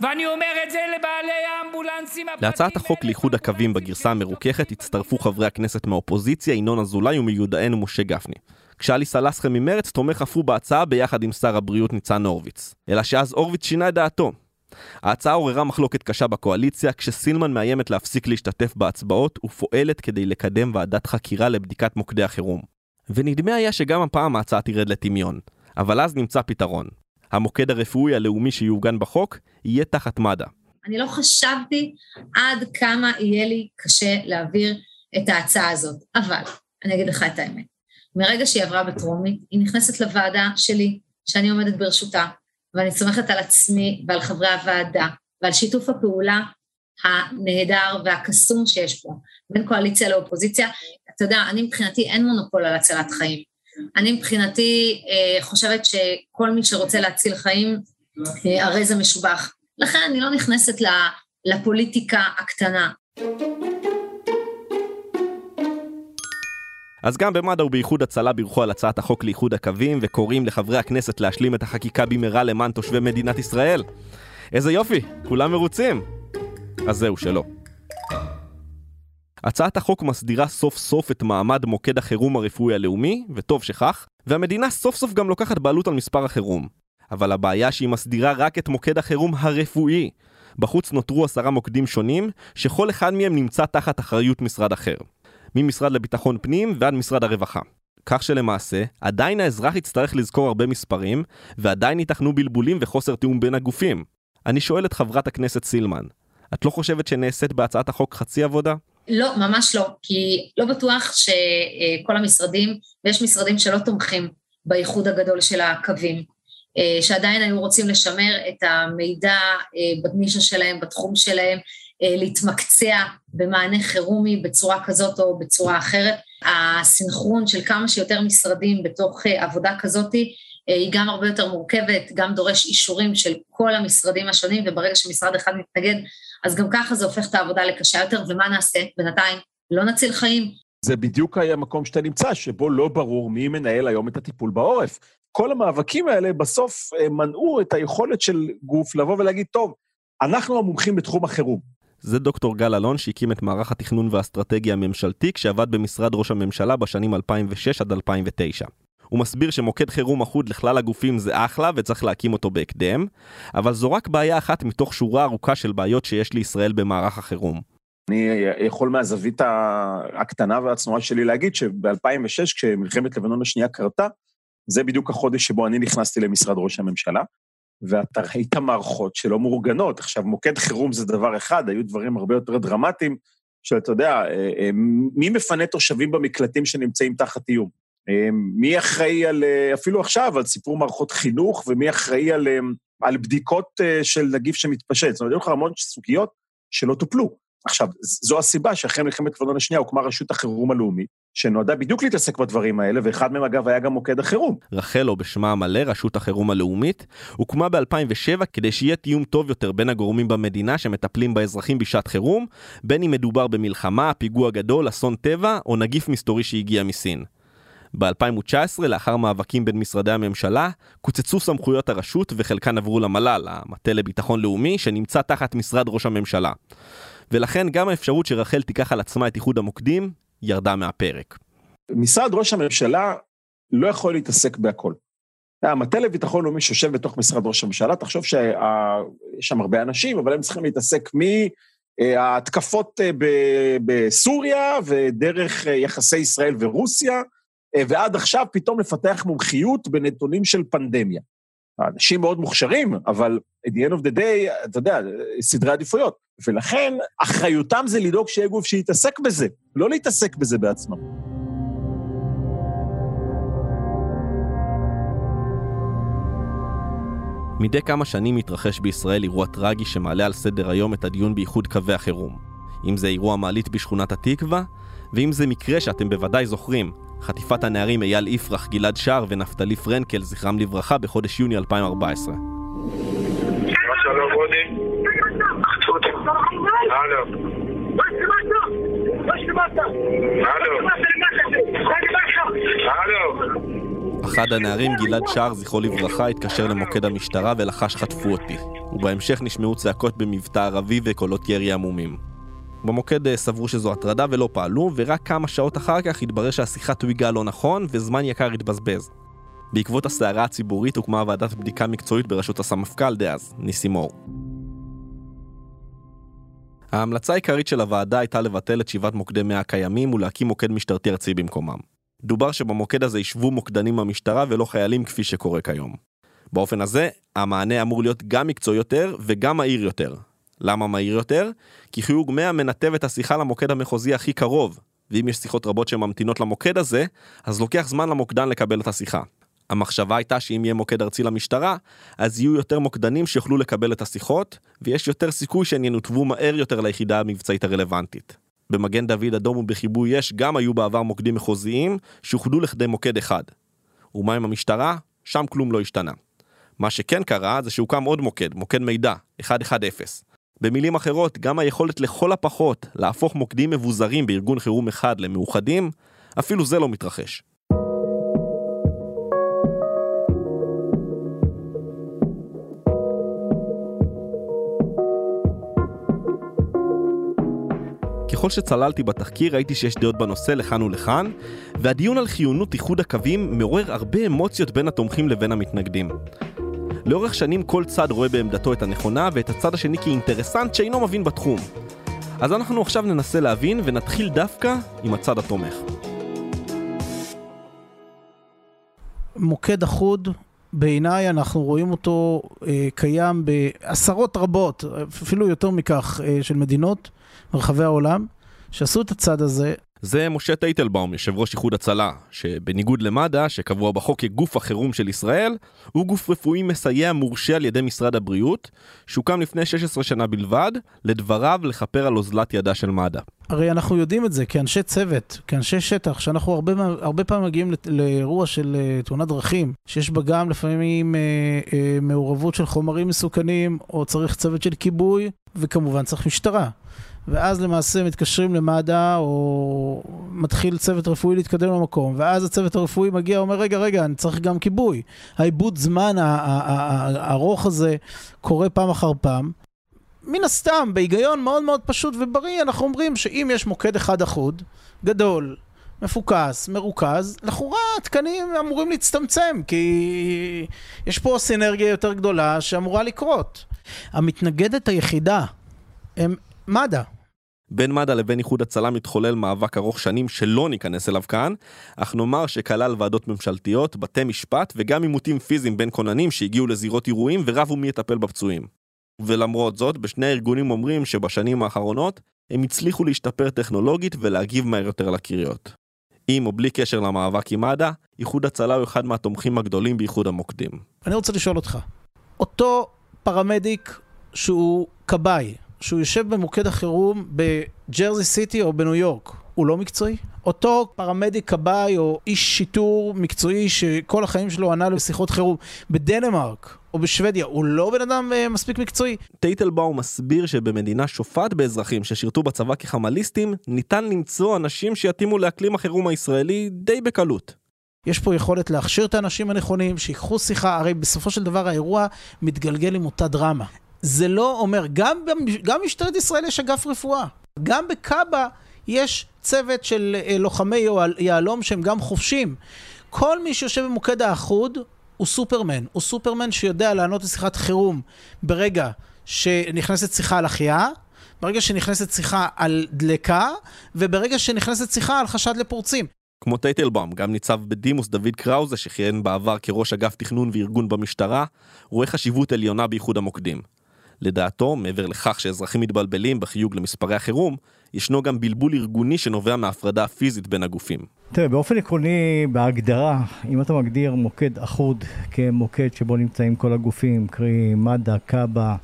ואני אומר את זה לבעלי האמבולנסים. להצעת החוק לאיחוד הקווים בגרסה המרוככת הצטרפו חברי הכנסת מהאופוזיציה ינון אזולאי ומיודענו משה גפני. כשאלי סלסכם ממרץ תומך אפוא בהצעה ביחד עם שר הבריאות ניצן הורוביץ. אלא שאז הורוביץ שינה את דעתו. ההצעה עוררה מחלוקת קשה בקואליציה כשסילמן מאיימת להפסיק להשתתף בהצבעות ופועלת כדי לקדם ועדת חקירה לבדיקת מוקדי החירום. ונדמה היה שגם הפעם ההצעה תירד לטמיון. אבל אז נמצא פתרון. המוקד הרפואי הלאומי שיוגן בחוק יהיה תחת מד"א. אני לא חשבתי עד כמה יהיה לי קשה להעביר את ההצעה הזאת, אבל אני אגיד לך את האמת. מרגע שהיא עברה בטרומית, היא נכנסת לוועדה שלי, שאני עומדת ברשותה, ואני סומכת על עצמי ועל חברי הוועדה, ועל שיתוף הפעולה הנהדר והקסום שיש פה, בין קואליציה לאופוזיציה. אתה יודע, אני מבחינתי אין מונופול על הצלת חיים. אני מבחינתי אה, חושבת שכל מי שרוצה להציל חיים, אה, הרי זה משובח. לכן אני לא נכנסת לפוליטיקה הקטנה. אז גם במד"א ובייחוד הצלה בירכו על הצעת החוק לאיחוד הקווים, וקוראים לחברי הכנסת להשלים את החקיקה במהרה למען תושבי מדינת ישראל. איזה יופי, כולם מרוצים. אז זהו, שלא. הצעת החוק מסדירה סוף סוף את מעמד מוקד החירום הרפואי הלאומי, וטוב שכך, והמדינה סוף סוף גם לוקחת בעלות על מספר החירום. אבל הבעיה שהיא מסדירה רק את מוקד החירום הרפואי. בחוץ נותרו עשרה מוקדים שונים, שכל אחד מהם נמצא תחת אחריות משרד אחר. ממשרד לביטחון פנים ועד משרד הרווחה. כך שלמעשה, עדיין האזרח יצטרך לזכור הרבה מספרים, ועדיין ייתכנו בלבולים וחוסר תיאום בין הגופים. אני שואל את חברת הכנסת סילמן, את לא חושבת שנעשית בהצעת החוק חצי עבודה? לא, ממש לא, כי לא בטוח שכל המשרדים, ויש משרדים שלא תומכים בייחוד הגדול של הקווים, שעדיין היו רוצים לשמר את המידע בנישה שלהם, בתחום שלהם, להתמקצע במענה חירומי בצורה כזאת או בצורה אחרת. הסנכרון של כמה שיותר משרדים בתוך עבודה כזאת היא גם הרבה יותר מורכבת, גם דורש אישורים של כל המשרדים השונים, וברגע שמשרד אחד מתנגד, אז גם ככה זה הופך את העבודה לקשה יותר, ומה נעשה? בינתיים לא נציל חיים. זה בדיוק היה מקום שאתה נמצא, שבו לא ברור מי מנהל היום את הטיפול בעורף. כל המאבקים האלה בסוף מנעו את היכולת של גוף לבוא ולהגיד, טוב, אנחנו המומחים בתחום החירום. זה דוקטור גל אלון שהקים את מערך התכנון והאסטרטגיה הממשלתי כשעבד במשרד ראש הממשלה בשנים אלפיים ושש עד אלפיים ותשע. הוא מסביר שמוקד חירום אחוד לכלל הגופים זה אחלה וצריך להקים אותו בהקדם, אבל זו רק בעיה אחת מתוך שורה ארוכה של בעיות שיש לישראל במערך החירום. אני יכול מהזווית הקטנה והצנועה שלי להגיד שב-אלפיים ושש כשמלחמת לבנון השנייה קרתה, זה בדיוק החודש שבו אני נכנסתי למשרד ראש הממשלה. ואתה ראית מערכות שלא מאורגנות. עכשיו, מוקד חירום זה דבר אחד, היו דברים הרבה יותר דרמטיים, שאתה יודע, מי מפנה תושבים במקלטים שנמצאים תחת איום? מי אחראי על, אפילו עכשיו, על סיפור מערכות חינוך, ומי אחראי על, על בדיקות של נגיף שמתפשט? זאת אומרת, היו לך המון סוגיות שלא טופלו. עכשיו, זו הסיבה שאחרי מלחמת לבנון השנייה הוקמה רשות החירום הלאומית, שנועדה בדיוק להתעסק בדברים האלה, ואחד מהם אגב היה גם מוקד החירום. רחל, או בשמה המלא, רשות החירום הלאומית, הוקמה ב-אלפיים ושבע כדי שיהיה תיאום טוב יותר בין הגורמים במדינה שמטפלים באזרחים בשעת חירום, בין אם מדובר במלחמה, פיגוע גדול, אסון טבע, או נגיף מסתורי שהגיע מסין. ב-אלפיים ותשע עשרה, לאחר מאבקים בין משרדי הממשלה, קוצצו סמכויות הרשות וחלקן עברו למל"ל, המטה לביטחון לאומי, שנמצא תחת משרד ראש הממשלה. ולכן גם האפשרות שרחל תיקח על עצמה את איחוד המוקדים ירדה מהפרק. משרד ראש הממשלה לא יכול להתעסק בהכל. המטה לביטחון לאומי שיושב בתוך משרד ראש הממשלה, תחשוב שיש שם הרבה אנשים, אבל הם צריכים להתעסק מההתקפות בסוריה, ודרך יחסי ישראל ורוסיה, ועד עכשיו פתאום לפתח מומחיות בנתונים של פנדמיה. אנשים מאוד מוכשרים, אבל at the end of the day, אתה יודע, סדרי עדיפויות. ולכן, אחריותם זה לדאוג שיהיה גוף שיתעסק בזה, לא להתעסק בזה בעצמם. מדי כמה שנים מתרחש בישראל אירוע טרגי שמעלה על סדר היום את הדיון בייחוד קווי החירום. אם זה אירוע מעלית בשכונת התקווה, ואם זה מקרה שאתם בוודאי זוכרים, חטיפת הנערים אייל יפרח, גלעד שער ונפתלי פרנקל, זכרם לברכה, בחודש יוני אלפיים וארבע עשרה. אחד הנערים, גלעד שער, זכרו לברכה, התקשר למוקד המשטרה ולחש חטפו אותי, ובהמשך נשמעו צעקות במבטא ערבי וקולות ירי עמומים. במוקד סברו שזו הטרדה ולא פעלו, ורק כמה שעות אחר כך התברר שהשיחה תויגה לא נכון וזמן יקר התבזבז. בעקבות הסערה הציבורית הוקמה ועדת בדיקה מקצועית בראשות הסמפכ"ל דאז, ניסים אור. ההמלצה העיקרית של הוועדה הייתה לבטל את שבעת מוקדי מאה הקיימים ולהקים מוקד משטרתי ארצי במקומם. דובר שבמוקד הזה ישבו מוקדנים מהמשטרה ולא חיילים כפי שקורה כיום. באופן הזה, המענה אמור להיות גם מקצועי יותר וגם מהיר יותר. למה מהיר יותר? כי חיוג מאה מנתב את השיחה למוקד המחוזי הכי קרוב, ואם יש שיחות רבות שממתינות למוקד הזה, אז לוקח זמן למוקדן לקבל את השיחה. המחשבה הייתה שאם יהיה מוקד ארצי למשטרה, אז יהיו יותר מוקדנים שיוכלו לקבל את השיחות, ויש יותר סיכוי שהן ינותבו מהר יותר ליחידה המבצעית הרלוונטית. במגן דוד אדום ובחיבוי יש גם היו בעבר מוקדים מחוזיים שאוחדו לכדי מוקד אחד. ומה עם המשטרה? שם כלום לא השתנה. מה שכן קרה זה שהוקם עוד מוקד, מוקד מידע, מאה ועשר. במילים אחרות, גם היכולת לכל הפחות להפוך מוקדים מבוזרים בארגון חירום אחד למאוחדים, אפילו זה לא מתרחש. ככל שצללתי בתחקיר ראיתי שיש דעות בנושא לכאן ולכאן, והדיון על חיונות איחוד הקווים מעורר הרבה אמוציות בין התומכים לבין המתנגדים. לאורך שנים כל צד רואה בעמדתו את הנכונה ואת הצד השני כאינטרסנט שאינו מבין בתחום. אז אנחנו עכשיו ננסה להבין ונתחיל דווקא עם הצד התומך. מוקד אחוד בעיניי אנחנו רואים אותו אה, קיים בעשרות רבות, אפילו יותר מכך, אה, של מדינות ברחבי העולם, שעשו את הצד הזה. זה משה טייטלבאום, יושב ראש איחוד הצלה, שבניגוד למד"א, שקבוע בחוק כגוף החירום של ישראל, הוא גוף רפואי מסייע מורשה על ידי משרד הבריאות, שהוקם לפני שש עשרה שנה בלבד, לדבריו לחפר על אוזלת ידה של מד"א. הרי אנחנו יודעים את זה, כאנשי צוות, כאנשי שטח, שאנחנו הרבה, הרבה פעמים מגיעים לאירוע של תאונת דרכים, שיש בה גם לפעמים אה, אה, מעורבות של חומרים מסוכנים, או צריך צוות של כיבוי, וכמובן צריך משטרה. ואז למעשה מתקשרים למד"א, או מתחיל צוות רפואי להתקדם למקום, ואז הצוות הרפואי מגיע, אומר, רגע, רגע, אני צריך גם כיבוי. העיבוד זמן הארוך הזה קורה פעם אחר פעם. מן הסתם, בהיגיון מאוד מאוד פשוט ובריא, אנחנו אומרים שאם יש מוקד אחד אחוד, גדול, מפוקס, מרוכז, לכאורה התקנים אמורים להצטמצם, כי יש פה סינרגיה יותר גדולה שאמורה לקרות. המתנגדת היחידה הם מד"א. בין מד"א לבין איחוד הצלה מתחולל מאבק ארוך שנים שלא ניכנס אליו כאן, אך נאמר שכלל ועדות ממשלתיות, בתי משפט וגם עימותים פיזיים בין כוננים שהגיעו לזירות אירועים ורבו מי יטפל בפצועים. ולמרות זאת, בשני הארגונים אומרים שבשנים האחרונות הם הצליחו להשתפר טכנולוגית ולהגיב מהר יותר לקריאות. עם או בלי קשר למאבק עם מד"א, איחוד הצלה הוא אחד מהתומכים הגדולים באיחוד המוקדים. אני רוצה לשאול אותך, אותו פרמדיק שהוא כבאי, שהוא יושב במוקד החירום בג'רזי סיטי או בניו יורק, הוא לא מקצועי? אותו פרמדיק כבאי או איש שיטור מקצועי שכל החיים שלו ענה לשיחות חירום בדנמרק או בשוודיה, הוא לא בן אדם מספיק מקצועי? טייטלבאום מסביר שבמדינה שופעת באזרחים ששירתו בצבא כחמליסטים, ניתן למצוא אנשים שיתאימו לאקלים החירום הישראלי די בקלות. יש פה יכולת להכשיר את האנשים הנכונים, שיקחו שיחה, הרי בסופו של דבר האירוע מתגלגל עם אותה דרמה. זה לא אומר, גם, גם משטרת ישראל יש אגף רפואה. גם בקבא יש צוות של לוחמי יעלום שהם גם חופשים. כל מי שיושב במוקד האחוד הוא סופרמן. הוא סופרמן שיודע לענות לשיחת חירום ברגע שנכנסת שיחה על החיה, ברגע שנכנסת שיחה על דלקה, וברגע שנכנסת שיחה על חשד לפורצים. כמו טייטלבאום, גם ניצב בדימוס דוד קראוזה, שכיהן בעבר כראש אגף תכנון וארגון במשטרה, רואה חשיבות עליונה בייחוד המוקדים. לדעתו, מעבר לכך שאזרחים מתבלבלים בחיוג למספרי החירום, ישנו גם בלבול ארגוני שנובע מההפרדה הפיזית בין הגופים. תראה, באופן עקרוני, בהגדרה, אם אתה מגדיר מוקד אחוד כמוקד שבו נמצאים כל הגופים, קרי מד"א, קב"א,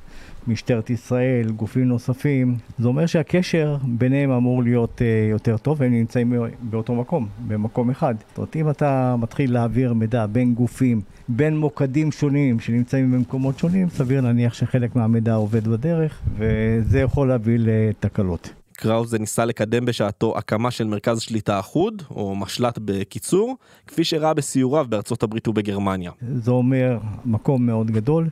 משטרת ישראל, גופים נוספים, זה אומר שהקשר ביניהם אמור להיות uh, יותר טוב, והם נמצאים באותו מקום, במקום אחד. זאת אומרת, אם אתה מתחיל להעביר מידע בין גופים, בין מוקדים שונים שנמצאים במקומות שונים, סביר להניח שחלק מהמידע עובד בדרך, וזה יכול להביא לתקלות. קראוזה ניסה לקדם בשעתו הקמה של מרכז שליטה אחוד, או משלט בקיצור, כפי שראה בסיוריו בארצות הברית ובגרמניה. זה אומר מקום מאוד גדול,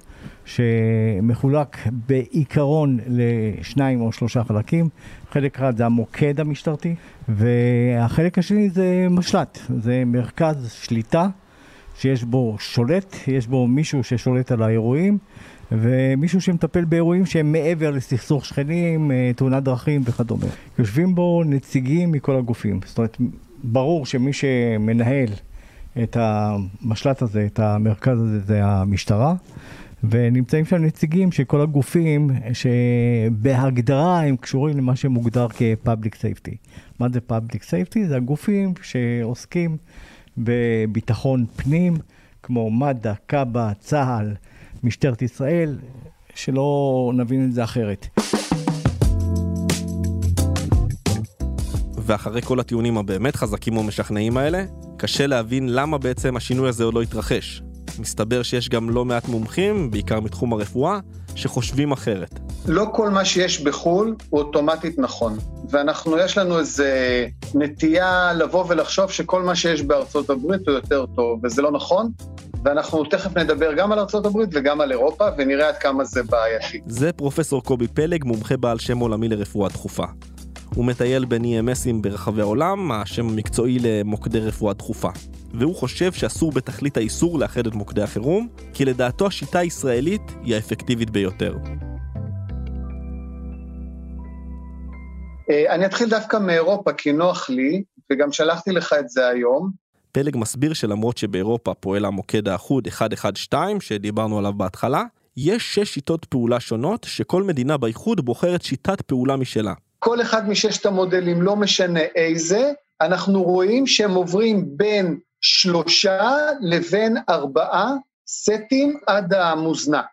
שמחולק בעיקרון לשניים או שלושה חלקים. חלק אחד זה המוקד המשטרתי, והחלק השני זה משלט, זה מרכז שליטה, שיש בו שולט, יש בו מישהו ששולט על האירועים, ומישהו שמטפל באירועים שהם מעבר לסכסוך שכנים, תאונת דרכים וכדומה. יושבים בו נציגים מכל הגופים. זאת אומרת, ברור שמי שמנהל את המשלט הזה, את המרכז הזה, זה המשטרה, ונמצאים שם נציגים של כל הגופים שבהגדרה הם קשורים למה שמוגדר כ-public safety. מה זה public safety? זה הגופים שעוסקים בביטחון פנים, כמו מד"א, קב"א, צה"ל, משטרת ישראל, שלא נבין את זה אחרת. ואחרי כל הטיעונים הבאמת חזקים ומשכנעים האלה, קשה להבין למה בעצם השינוי הזה עוד לא התרחש. מסתבר שיש גם לא מעט מומחים, בעיקר מתחום הרפואה, שחושבים אחרת. לא כל מה שיש בחול הוא אוטומטית נכון, ואנחנו, יש לנו איזו נטייה לבוא ולחשוב שכל מה שיש בארצות הברית הוא יותר טוב, וזה לא נכון, ואנחנו תכף נדבר גם על ארצות הברית וגם על אירופה, ונראה עד כמה זה בעייתי. זה פרופסור קובי פלג, מומחה בעל שם עולמי לרפואה דחופה. הוא מטייל בין אי-אמסים ברחבי העולם, השם המקצועי למוקדי רפואה דחופה. והוא חושב שאסור בתכלית האיסור לאחד את מוקדי החירום, כי לדעתו השיטה הישראלית היא האפקטיבית ביותר. אני אתחיל דווקא מאירופה, כי נוח לי, וגם שלחתי לך את זה היום. פלג מסביר שלמרות שבאירופה פועל המוקד האחוד אחת אחת שתיים, שדיברנו עליו בהתחלה, יש שש שיטות פעולה שונות, שכל מדינה באיחוד בוחרת שיטת פעולה משלה. כל אחד מששת המודלים, לא משנה איזה, אנחנו רואים שהם עוברים בין שלושה לבין ארבעה סטים עד המוזנק.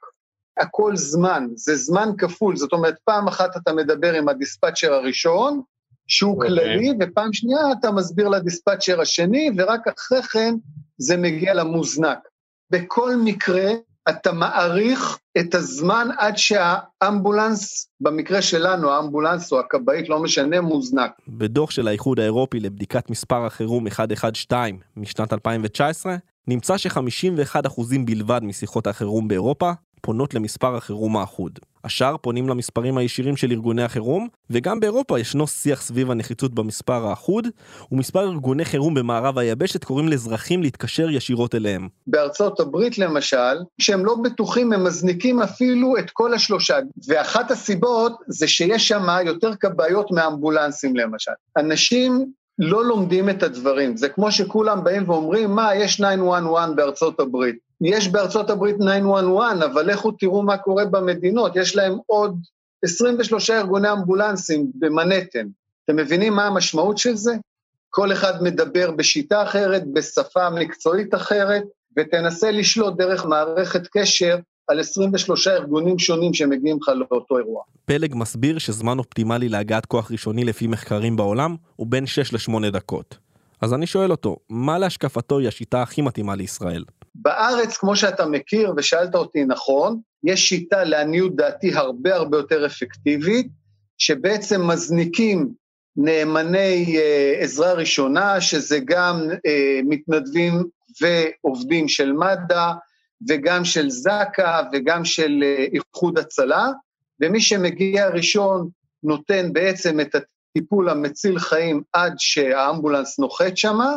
הכל זמן, זה זמן כפול, זאת אומרת, פעם אחת אתה מדבר עם הדיספאצ'ר הראשון, שהוא okay. כללי, ופעם שנייה אתה מסביר לדיספאצ'ר השני, ורק אחרי כן זה מגיע למוזנק. בכל מקרה, אתה מעריך את הזמן עד שהאמבולנס, במקרה שלנו, האמבולנס או הקבאית, לא משנה, מוזנק. בדוח של האיחוד האירופי לבדיקת מספר החירום אחת אחת שתיים משנת אלפיים תשע עשרה, נמצא ש-חמישים ואחד אחוז בלבד משיחות החירום באירופה פונות למספר החירום האחוד. השאר פונים למספרים הישירים של ארגוני החירום, וגם באירופה ישנו שיח סביב הנחיצות במספר האחוד, ומספר ארגוני חירום במערב היבשת קוראים לאזרחים להתקשר ישירות אליהם. בארצות הברית למשל, כשהם לא בטוחים, הם מזניקים אפילו את כל השלושה, ואחת הסיבות זה שיש שם יותר קבעיות מאמבולנסים למשל. אנשים לא לומדים את הדברים, זה כמו שכולם באים ואומרים, מה, יש תשע אחת אחת בארצות הברית. יש בארצות הברית תשע אחת אחת, אבל לכו תראו מה קורה במדינות, יש להם עוד עשרים ושלושה ארגוני אמבולנסים במנהטן. אתם מבינים מה המשמעות של זה? כל אחד מדבר בשיטה אחרת, בשפה מקצועית אחרת, ותנסה לשלוט דרך מערכת קשר על עשרים ושלושה ארגונים שונים שמגיעים לך לאותו אירוע. פלג מסביר שזמן אופטימלי להגעת כוח ראשוני לפי מחקרים בעולם הוא בין שש לשמונה דקות. אז אני שואל אותו, מה להשקפתו היא השיטה הכי מתאימה לישראל? בארץ, כמו שאתה מכיר, ושאלת אותי נכון, יש שיטה לעניות דעתי הרבה הרבה יותר אפקטיבית, שבעצם מזניקים נאמני אה, עזרה ראשונה, שזה גם אה, מתנדבים ועובדים של מד"א, וגם של זק"א, וגם של אה, איחוד הצלה, ומי שמגיע ראשון נותן בעצם את הטיפול המציל חיים עד שהאמבולנס נוחת שמה,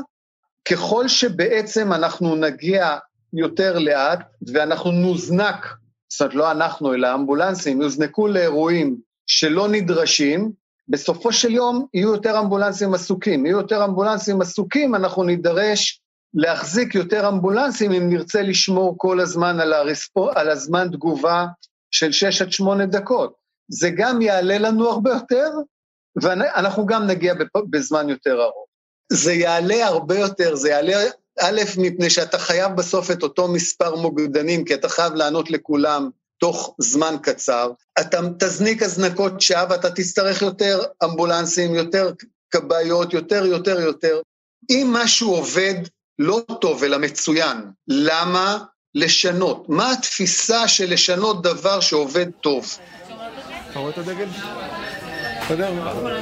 ככל שבעצם אנחנו נגיע יותר לאט, ואנחנו נוזנק, זאת אומרת לא אנחנו, אלא אמבולנסים, יוזנקו לאירועים שלא נדרשים, בסופו של יום יהיו יותר אמבולנסים עסוקים, יהיו יותר אמבולנסים עסוקים, אנחנו נידרש להחזיק יותר אמבולנסים, אם נרצה לשמור כל הזמן על, הרספור, על הזמן תגובה של שש עד שמונה דקות. זה גם יעלה לנו הרבה יותר, ואנחנו גם נגיע בזמן יותר ארוך. זה יעלה הרבה יותר, זה יעלה א', מפני שאתה חייב בסוף את אותו מספר מוקדנים, כי אתה חייב לענות לכולם תוך זמן קצר, אתה תזניק הזנקות שעה, ואתה תצטרך יותר אמבולנסים, יותר קבעיות, יותר, יותר, יותר. אם משהו עובד לא טוב, אלא מצוין, למה לשנות? מה התפיסה של לשנות דבר שעובד טוב? תראות את הדגל?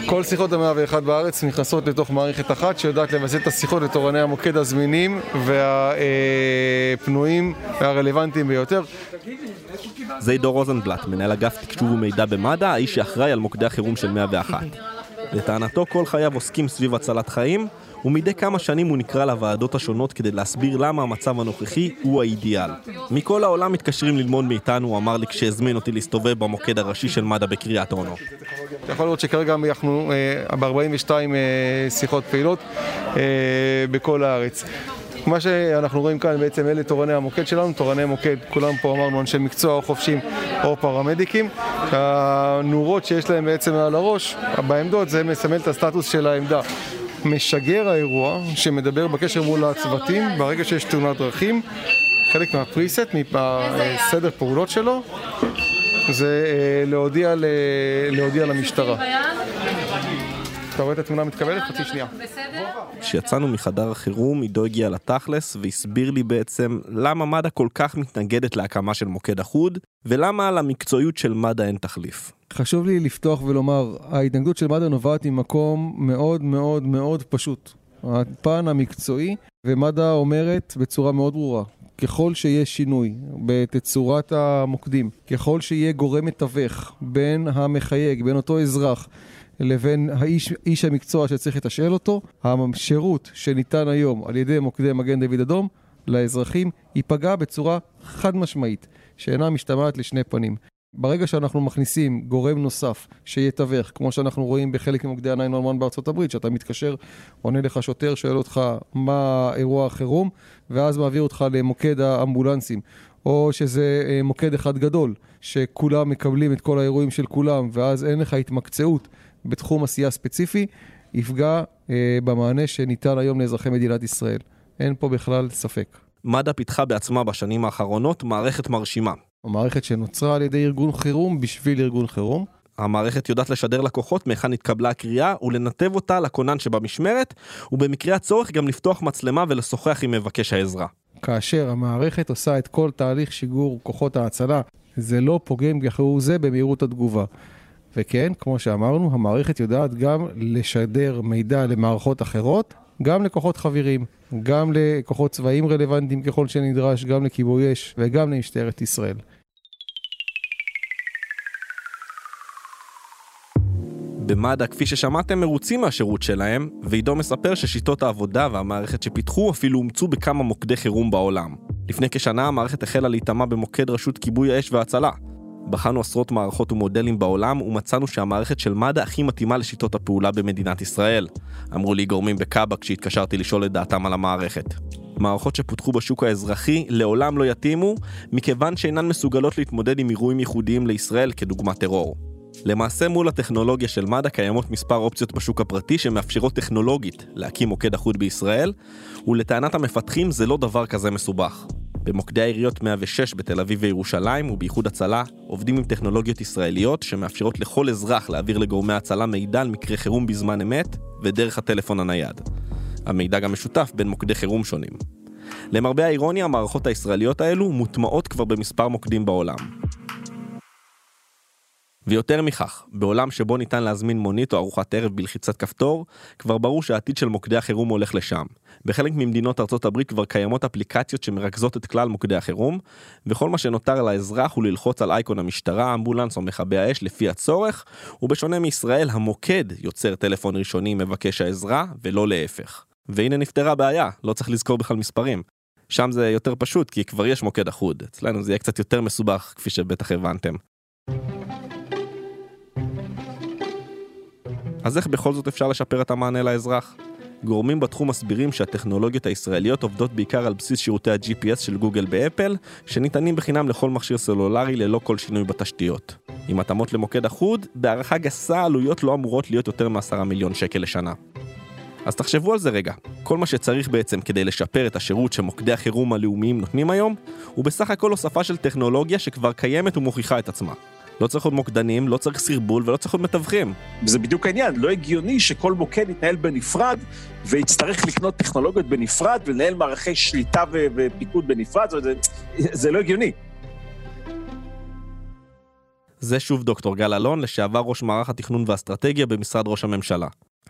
כל שיחות ה-מאה ואחת בארץ נכנסות לתוך מערכת אחת שיודעת לבסס את השיחות לתורני המוקד הזמינים והפנויים והרלוונטיים ביותר. זה דור רוזנבלט, מנהל אגף תקשוב ומידע במד"א, האיש שאחראי על מוקדי החירום של מאה ואחת. לטענתו כל חייו עוסקים סביב הצלת חיים, ומדי כמה שנים הוא נקרא לוועדות השונות כדי להסביר למה המצב הנוכחי הוא האידיאל. מכל העולם מתקשרים ללמוד מאיתנו, הוא אמר לי כשהזמין אותי להסתובב במוקד הראשי של מד"א בקריית אונו. אתה יכול לראות שכרגע אנחנו ב-ארבעים ושתיים שיחות פעילות בכל הארץ. מה שאנחנו רואים כאן בעצם אלה תורני המוקד שלנו, תורני מוקד, כולם פה אמרנו אנשי מקצוע או חופשים או פרמדיקים. הנורות שיש להם בעצם על הראש, בעמדות, זה מסמל את הסטטוס של העמדה. משגר האירוע שמדבר בקשר מול הצוותים ברגע שיש תאונת דרכים, חלק מהפריסט, מסדר פעולות שלו, זה להודיע, להודיע למשטרה. אתה רואה את התמונה מתקבלת? חצי שנייה. כשיצאנו מחדר החירום, עידו הגיע לתכלס והסביר לי בעצם למה מד"א כל כך מתנגדת להקמה של מוקד אחוד, ולמה על המקצועיות של מד"א אין תחליף. חשוב לי לפתוח ולומר, ההתנגדות של מד"א נובעת עם מקום מאוד מאוד מאוד פשוט. הפן המקצועי, ומד"א אומרת בצורה מאוד ברורה, ככל שיש שינוי בתצורת המוקדים, ככל שיהיה גורם מתווך בין המחייג, בין אותו אזרח, לבין האיש, איש המקצוע שצריך לתשאל אותו, השירות שניתן היום על ידי מוקדי מגן דוד אדום לאזרחים ייפגע בצורה חד משמעית, שאינה משתמעת לשני פנים. ברגע שאנחנו מכניסים גורם נוסף שיתווך, כמו שאנחנו רואים בחלק ממוקדי ה-תשע אחת אחת בארצות הברית, שאתה מתקשר, עונה לך שוטר, שואל אותך מה אירוע החירום, ואז מעביר אותך למוקד האמבולנסים. או שזה מוקד אחד גדול, שכולם מקבלים את כל האירועים של כולם, ואז אין לך התמקצעות בתחום עשייה ספציפי, יפגע במענה שניתן היום לאזרחי מדינת ישראל. אין פה בכלל ספק. מד"א פיתחה בעצמה בשנים האחרונות מערכת מרשימה. המערכת שנוצרה על ידי ארגון חירום בשביל ארגון חירום. המערכת יודעת לשדר לקוחות מהיכן התקבלה הקריאה ולנתב אותה לכונן שבמשמרת, ובמקרה הצורך גם לפתוח מצלמה ולשוחח עם מבקש העזרה. כאשר המערכת עושה את כל תהליך שיגור כוחות ההצלה, זה לא פוגם כהוא זה במהירות התגובה. וכן, כמו שאמרנו, המערכת יודעת גם לשדר מידע למערכות אחרות, גם לכוחות חבירים, גם לכוחות צבאיים רלוונטיים ככל שנדרש, גם לכיבוי אש וגם למשטרת ישראל. במד"א, כפי ששמעתם, מרוצים מהשירות שלהם, ועידו מספר ששיטות העבודה והמערכת שפיתחו אפילו הומצו בכמה מוקדי חירום בעולם. לפני כשנה המערכת החלה להתאמה במוקד רשות כיבוי האש וההצלה. בחנו עשרות מערכות ומודלים בעולם ומצאנו שהמערכת של מד"א הכי מתאימה לשיטות הפעולה במדינת ישראל. אמרו לי גורמים בקאבה כשהתקשרתי לשאול את דעתם על המערכת. מערכות שפותחו בשוק האזרחי לעולם לא יתאימו, מכיוון שאינן מסוגלות להתמודד עם אירועים ייחודיים לישראל כדוגמת טרור. למעשה מול הטכנולוגיה של מד"א קיימות מספר אופציות בשוק הפרטי שמאפשרות טכנולוגית להקים מוקד אחוד בישראל, ולטענת המפתחים זה לא דבר כזה מסובך. במוקדי העיריות מאה ושש בתל אביב וירושלים ובייחוד הצלה עובדים עם טכנולוגיות ישראליות שמאפשרות לכל אזרח להעביר לגורמי הצלה מידע על מקרה חירום בזמן אמת ודרך הטלפון הנייד. המידע גם משותף בין מוקדי חירום שונים. למרבה האירוניה, המערכות הישראליות האלו מוטמעות כבר במספר מוקדים בעולם. ויותר מכך, בעולם שבו ניתן להזמין מונית או ארוחת ערב בלחיצת כפתור, כבר ברור שהעתיד של מוקדי החירום הולך לשם. בחלק ממדינות ארצות הברית כבר קיימות אפליקציות שמרכזות את כלל מוקדי החירום, וכל מה שנותר לאזרח הוא ללחוץ על אייקון המשטרה, אמבולנס או מכבי האש לפי הצורך, ובשונה מישראל, המוקד יוצר טלפון ראשוני מבקש העזרה, ולא להפך. והנה נפתרה בעיה, לא צריך לזכור בכלל מספרים. שם זה יותר פשוט, כי כבר יש מוקד אחוד. אצלנו זה יהיה קצת יותר מסובך, כפי שבטח הבנתם. אז איך בכל זאת אפשר לשפר את המענה לאזרח? גורמים בתחום מסבירים שהטכנולוגיות הישראליות עובדות בעיקר על בסיס שירותי ה-ג'י פי אס של גוגל באפל, שניתנים בחינם לכל מכשיר סלולרי ללא כל שינוי בתשתיות. עם התאמות למוקד אחוד, בהערכה גסה עלויות לא אמורות להיות יותר מעשרה מיליון שקל לשנה. אז תחשבו על זה רגע. כל מה שצריך בעצם כדי לשפר את השירות שמוקדי החירום הלאומיים נותנים היום, הוא בסך הכל הוספה של טכנולוגיה שכבר קיימת ומוכיחה את עצמה. לא צריך עוד מוקדנים, לא צריך סרבול ולא צריך עוד מתווכים. זה בדיוק העניין, לא הגיוני שכל מוקד יתנהל בנפרד ויצטרך לקנות טכנולוגיות בנפרד ולנהל מערכי שליטה ופיקוד בנפרד, זה, זה לא הגיוני. זה שוב דוקטור גל אלון, לשעבר ראש מערך התכנון והאסטרטגיה במשרד ראש הממשלה.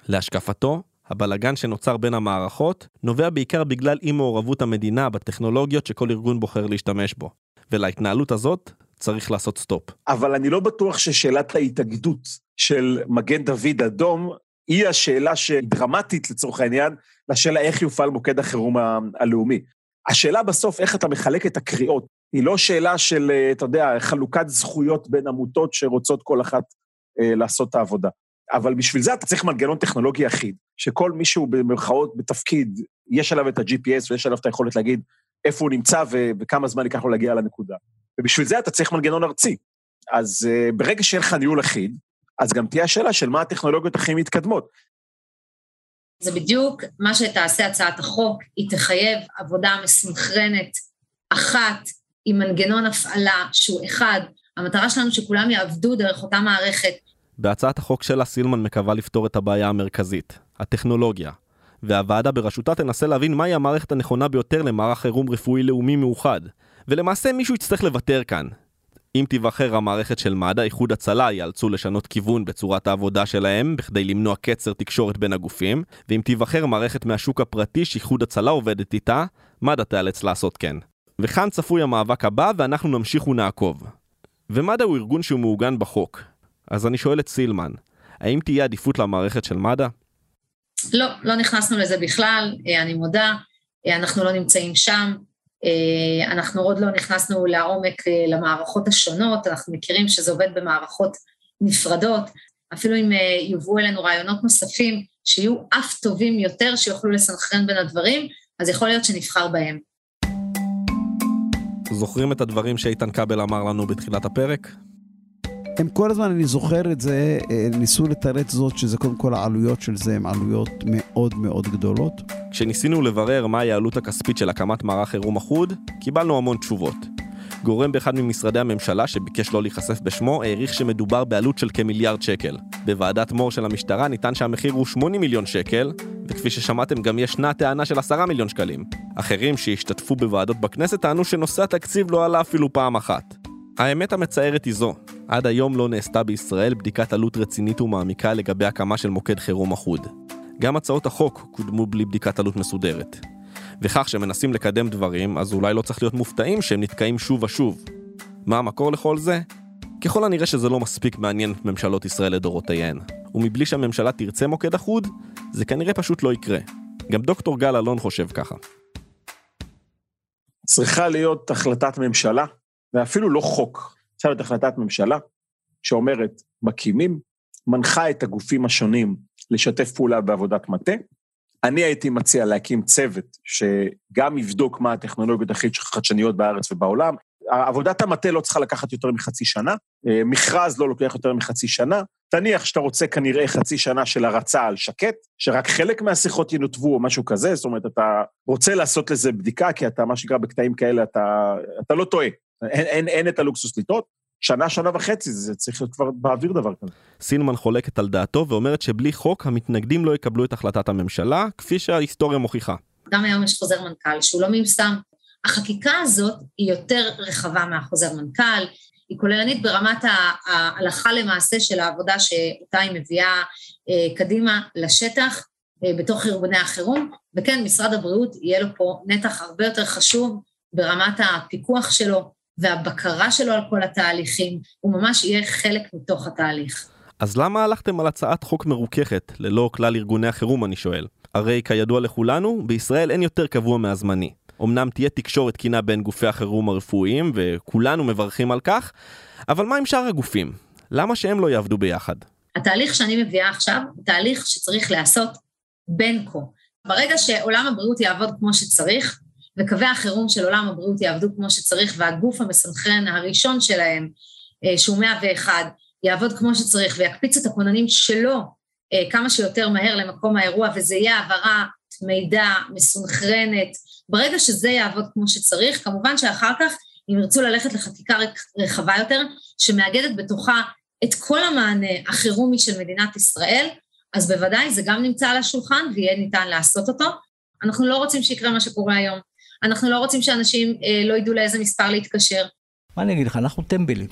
להשקפתו, הבלגן שנוצר בין המערכות נובע בעיקר בגלל אי מעורבות המדינה בטכנולוגיות שכל ארגון בוחר להשתמש בו. ולהתנהלות הזאת צריך לעשות סטופ. אבל אני לא בטוח ששאלת ההתאגדות של מגן דוד אדום היא השאלה שדרמטית לצורך העניין, לשאלה איך יופעל מוקד החירום הלאומי. השאלה בסוף איך אתה מחלק את הקריאות, היא לא שאלה של, אתה יודע, חלוקת זכויות בין עמותות שרוצות כל אחת אה, לעשות את העבודה. אבל בשביל זה אתה צריך מנגנון טכנולוגי אחיד, שכל מישהו במרכאות בתפקיד יש עליו את ה-ג'י פי אס, ויש עליו את היכולת להגיד איפה הוא נמצא, וכמה זמן ייקח לו להגיע לנקודה. ובשביל זה אתה צריך מנגנון ארצי. אז ברגע שאין לך ניהול אחיד, אז גם תהיה השאלה של מה הטכנולוגיות הכי מתקדמות. זה בדיוק מה שתעשה הצעת החוק, היא תחייב עבודה מסונכרנת אחת, עם מנגנון הפעלה שהוא אחד. המטרה שלנו שכולם יעבדו דרך אותה מערכת. בהצעת החוק שלה סילמן מקווה לפתור את הבעיה המרכזית, הטכנולוגיה, והוועדה בראשותה תנסה להבין מהי המערכת הנכונה ביותר למערך חירום רפואי לאומי מאוחד, ולמעשה מישהו יצטרך לוותר כאן. אם תיבחר המערכת של מד"א, איחוד הצלה יאלצו לשנות כיוון בצורת העבודה שלהם, בכדי למנוע קצר תקשורת בין הגופים, ואם תיבחר מערכת מהשוק הפרטי שאיחוד הצלה עובדת איתה, מד"א תיאלץ לעשות כן. וכאן צפוי המאבק הבא, ואנחנו נמשיך ונעקוב. ומד"א הוא ארגון שהוא מעוגן בחוק. אז אני שואל את סילמן, האם תהיה עדיפות למערכת של מד"א? לא, לא נכנסנו לזה בכלל, אני מודה, אנחנו לא נמצאים שם, אנחנו עוד לא נכנסנו לעומק למערכות השונות, אנחנו מכירים שזה עובד במערכות נפרדות, אפילו אם יובאו אלינו רעיונות נוספים, שיהיו אף טובים יותר, שיוכלו לסנכרן בין הדברים, אז יכול להיות שנבחר בהם. זוכרים את הדברים שאיתן קבל אמר לנו בתחילת הפרק? הם כל הזמן, אני זוכר את זה, ניסו לתרץ זאת שזה קודם כל העלויות של זה, הן עלויות מאוד מאוד גדולות. כשניסינו לברר מהי העלות הכספית של הקמת מערך חירום אחוד, קיבלנו המון תשובות. גורם באחד ממשרדי הממשלה שביקש לא להיחשף בשמו, העריך שמדובר בעלות של כמיליארד שקל. בוועדת מור של המשטרה ניתן שהמחיר הוא שמונים מיליון שקל, וכפי ששמעתם גם ישנה טענה של עשרה מיליון שקלים. אחרים שהשתתפו בוועדות בכנסת טענו שנושא התקציב לא עלה אפילו פעם אחת. האמת המצערת היא זו. עד היום לא נעשתה בישראל בדיקת עלות רצינית ומעמיקה לגבי הקמה של מוקד חירום אחוד. גם הצעות החוק קודמו בלי בדיקת עלות מסודרת. וכך שמנסים לקדם דברים, אז אולי לא צריך להיות מופתעים שהם נתקעים שוב ושוב. מה המקור לכל זה? ככל הנראה שזה לא מספיק מעניין את ממשלות ישראל לדורותיהן. ומבלי שהממשלה תרצה מוקד אחוד, זה כנראה פשוט לא יקרה. גם דוקטור גל אלון חושב ככה. צריכה להיות החלטת ממשלה, ואפילו לא חוק. צריכה להיות החלטת ממשלה שאומרת מקימים, מנחה את הגופים השונים לשתף פעולה בעבודת מטה. אני הייתי מציע להקים צוות שגם יבדוק מה הטכנולוגיות הכי חדשניות בארץ ובעולם. עבודת המטה לא צריכה לקחת יותר מחצי שנה, מכרז לא לוקח יותר מחצי שנה, תניח שאתה רוצה כנראה חצי שנה של הרצה על שקט, שרק חלק מהשיחות ינותבו או משהו כזה, זאת אומרת, אתה רוצה לעשות לזה בדיקה, כי אתה, מה שקרה בקטעים כאלה, אתה, אתה לא טועה. אין, אין, אין את הלוקסוס לטעות, שנה, שנה וחצי, זה צריך להיות כבר באוויר דבר כזה. סילמן חולקת על דעתו ואומרת שבלי חוק, המתנגדים לא יקבלו את החלטת הממשלה, כפי שההיסטוריה מוכיחה. גם היום יש חוזר מנכ"ל, שהוא לא מיושם. החקיקה הזאת היא יותר רחבה מהחוזר מנכ"ל, היא כוללנית ברמת ההלכה למעשה של העבודה שאותה היא מביאה קדימה לשטח, בתוך ארגוני החירום, וכן, משרד הבריאות יהיה לו פה נתח הרבה יותר חשוב ברמת הפיקוח שלו, והבקרה שלו על כל התהליכים, הוא ממש יהיה חלק מתוך התהליך. אז למה הלכתם על הצעת חוק מרוככת, ללא כלל ארגוני החירום, אני שואל? הרי כידוע לכולנו, בישראל אין יותר קבוע מהזמני. אמנם תהיה תקשורת תקינה בין גופי החירום הרפואיים, וכולנו מברכים על כך, אבל מה עם שאר הגופים? למה שהם לא יעבדו ביחד? התהליך שאני מביאה עכשיו, הוא תהליך שצריך לעשות בין כה. ברגע שעולם הבריאות יעבוד כמו שצריך, וקווי החירום של עולם הבריאות יעבדו כמו שצריך, והגוף המסנכרן הראשון שלהם, שהוא מאה ואחד, יעבוד כמו שצריך, ויקפיץ את הכוננים שלו כמה שיותר מהר למקום האירוע, וזה יהיה העברה, מידע, מסונכרנת. ברגע שזה יעבוד כמו שצריך, כמובן שאחר כך, אם ירצו ללכת לחקיקה רחבה יותר, שמאגדת בתוכה את כל המענה החירומי של מדינת ישראל, אז בוודאי זה גם נמצא על השולחן, ויהיה ניתן לעשות אותו. אנחנו לא רוצים שיקרה מה שקורה היום. אנחנו לא רוצים שאנשים אה, לא ידעו לאיזה מספר להתקשר. מה אני אגיד לך? אנחנו טמבלים.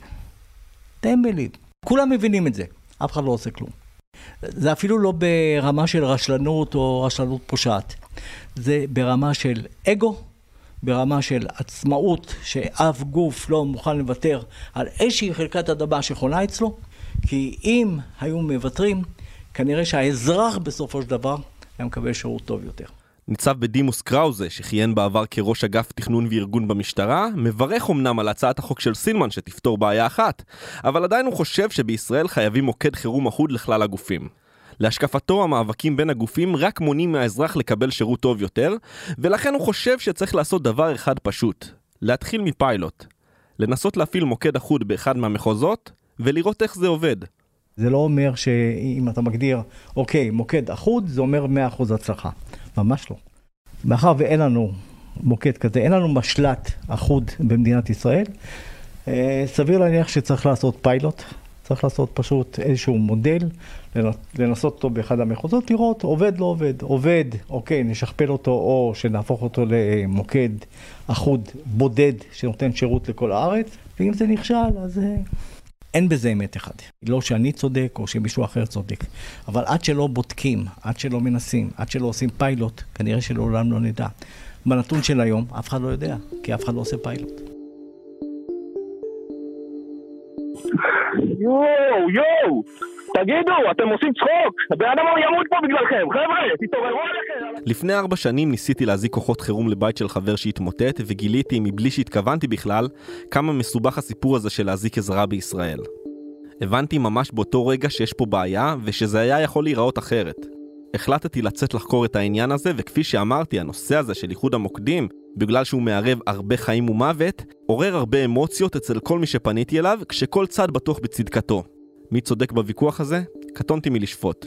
טמבלים. כולם מבינים את זה. אף אחד לא עושה כלום. זה אפילו לא ברמה של רשלנות או רשלנות פושעת. זה ברמה של אגו, ברמה של עצמאות, שאף גוף לא מוכן לוותר על איזושהי חלקת אדמה שחונה אצלו, כי אם היו מוותרים, כנראה שהאזרח בסופו של דבר היה מקבל שירות טוב יותר. ניצב בדימוס קראוזה, שחיין בעבר כראש אגף תכנון וארגון במשטרה, מברך אמנם על הצעת החוק של סילמן שתפתור בעיה אחת, אבל עדיין הוא חושב שבישראל חייבים מוקד חירום אחוד לכלל הגופים. להשקפתו המאבקים בין הגופים רק מונעים מהאזרח לקבל שירות טוב יותר, ולכן הוא חושב שצריך לעשות דבר אחד פשוט, להתחיל מפיילוט, לנסות להפעיל מוקד אחוד באחד מהמחוזות ולראות איך זה עובד. זה לא אומר שאם אתה מגדיר, אוקיי, מוקד אחוד, זה אומר מאה אחוז הצלחה. ממש לא. מאחר ואין לנו מוקד כזה, אין לנו משלט אחוד במדינת ישראל, סביר להניח שצריך לעשות פיילוט, צריך לעשות פשוט איזשהו מודל, לנסות אותו באחד המחוזות, לראות עובד, לא עובד, עובד, אוקיי, נשכפל אותו או שנהפוך אותו למוקד אחוד בודד שנותן שירות לכל הארץ, ואם זה נכשל, אז אין בזה אמת אחד. לא שאני צודק או שמישהו אחר צודק, אבל עד שלא בודקים, עד שלא מנסים, עד שלא עושים פיילוט, כנראה שלעולם לא נדע. בנתון של היום, אף אחד לא יודע, כי אף אחד לא עושה פיילוט. יואו, יואו, תגידו, אתם עושים צחוק, הבן אדם ימות פה בגללכם, חבר'ה, תתעוררו עליכם. לפני ארבע שנים ניסיתי להזיק כוחות חירום לבית של חבר שהתמוטט, וגיליתי, מבלי שהתכוונתי בכלל, כמה מסובך הסיפור הזה של להזיק עזרה בישראל. הבנתי ממש באותו רגע שיש פה בעיה, ושזה היה יכול להיראות אחרת. החלטתי לצאת לחקור את העניין הזה, וכפי שאמרתי, הנושא הזה של איחוד המוקדים, בגלל שהוא מערב הרבה חיים ומוות, עורר הרבה אמוציות אצל כל מי שפניתי אליו, כשכל צד בטוח בצדקתו. מי צודק בוויכוח הזה? קטונתי מלשפוט.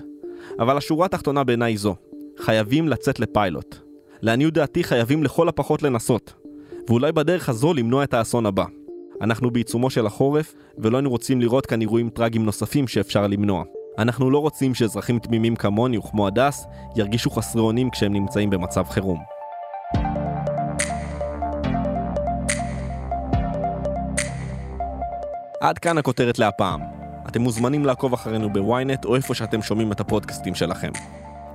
אבל השורה התחתונה בעיניי זו. חייבים לצאת לפיילוט. לעניות דעתי חייבים לכל הפחות לנסות. ואולי בדרך הזו למנוע את האסון הבא. אנחנו בעיצומו של החורף, ולא היינו רוצים לראות כאן אירועים טרגיים נוספים שאפשר למנוע. אנחנו לא רוצים שאזרחים תמימים כמוני וכמו הדס ירגישו חסרי אונים כשהם נמצאים במצב חירום. עד כאן הכותרת להפעם. אתם מוזמנים לעקוב אחרינו בוויינט או איפה שאתם שומעים את הפודקאסטים שלכם.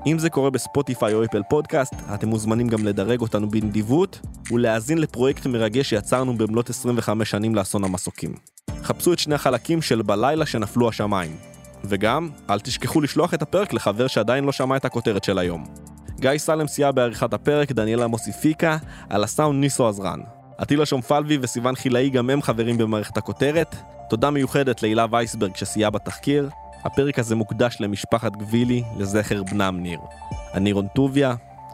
אם זה קורה בספוטיפיי או אפל פודקאסט, אתם מוזמנים גם לדרג אותנו בנדיבות ולהאזין לפרויקט מרגש שיצרנו במלאת עשרים וחמש שנים לאסון המסוקים. חפשו את שני החלקים של בלילה שנפלו השמיים. וגם, אל תשכחו לשלוח את הפרק לחבר שעדיין לא שמע את הכותרת של היום. גיא סלם סייע בעריכת הפרק, דניאלה מוסיפיקה, על הסאונד ניסו עזרן. עטילה שומפלבי וסיוון חילאי גם הם חברים במערכת הכותרת. תודה מיוחדת לילה וייסברג שסייע בתחקיר. הפרק הזה מוקדש למשפחת גבילי לזכר בנם ניר. אני רון טוביא,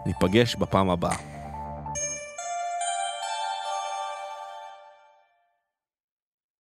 ניפגש בפעם הבאה.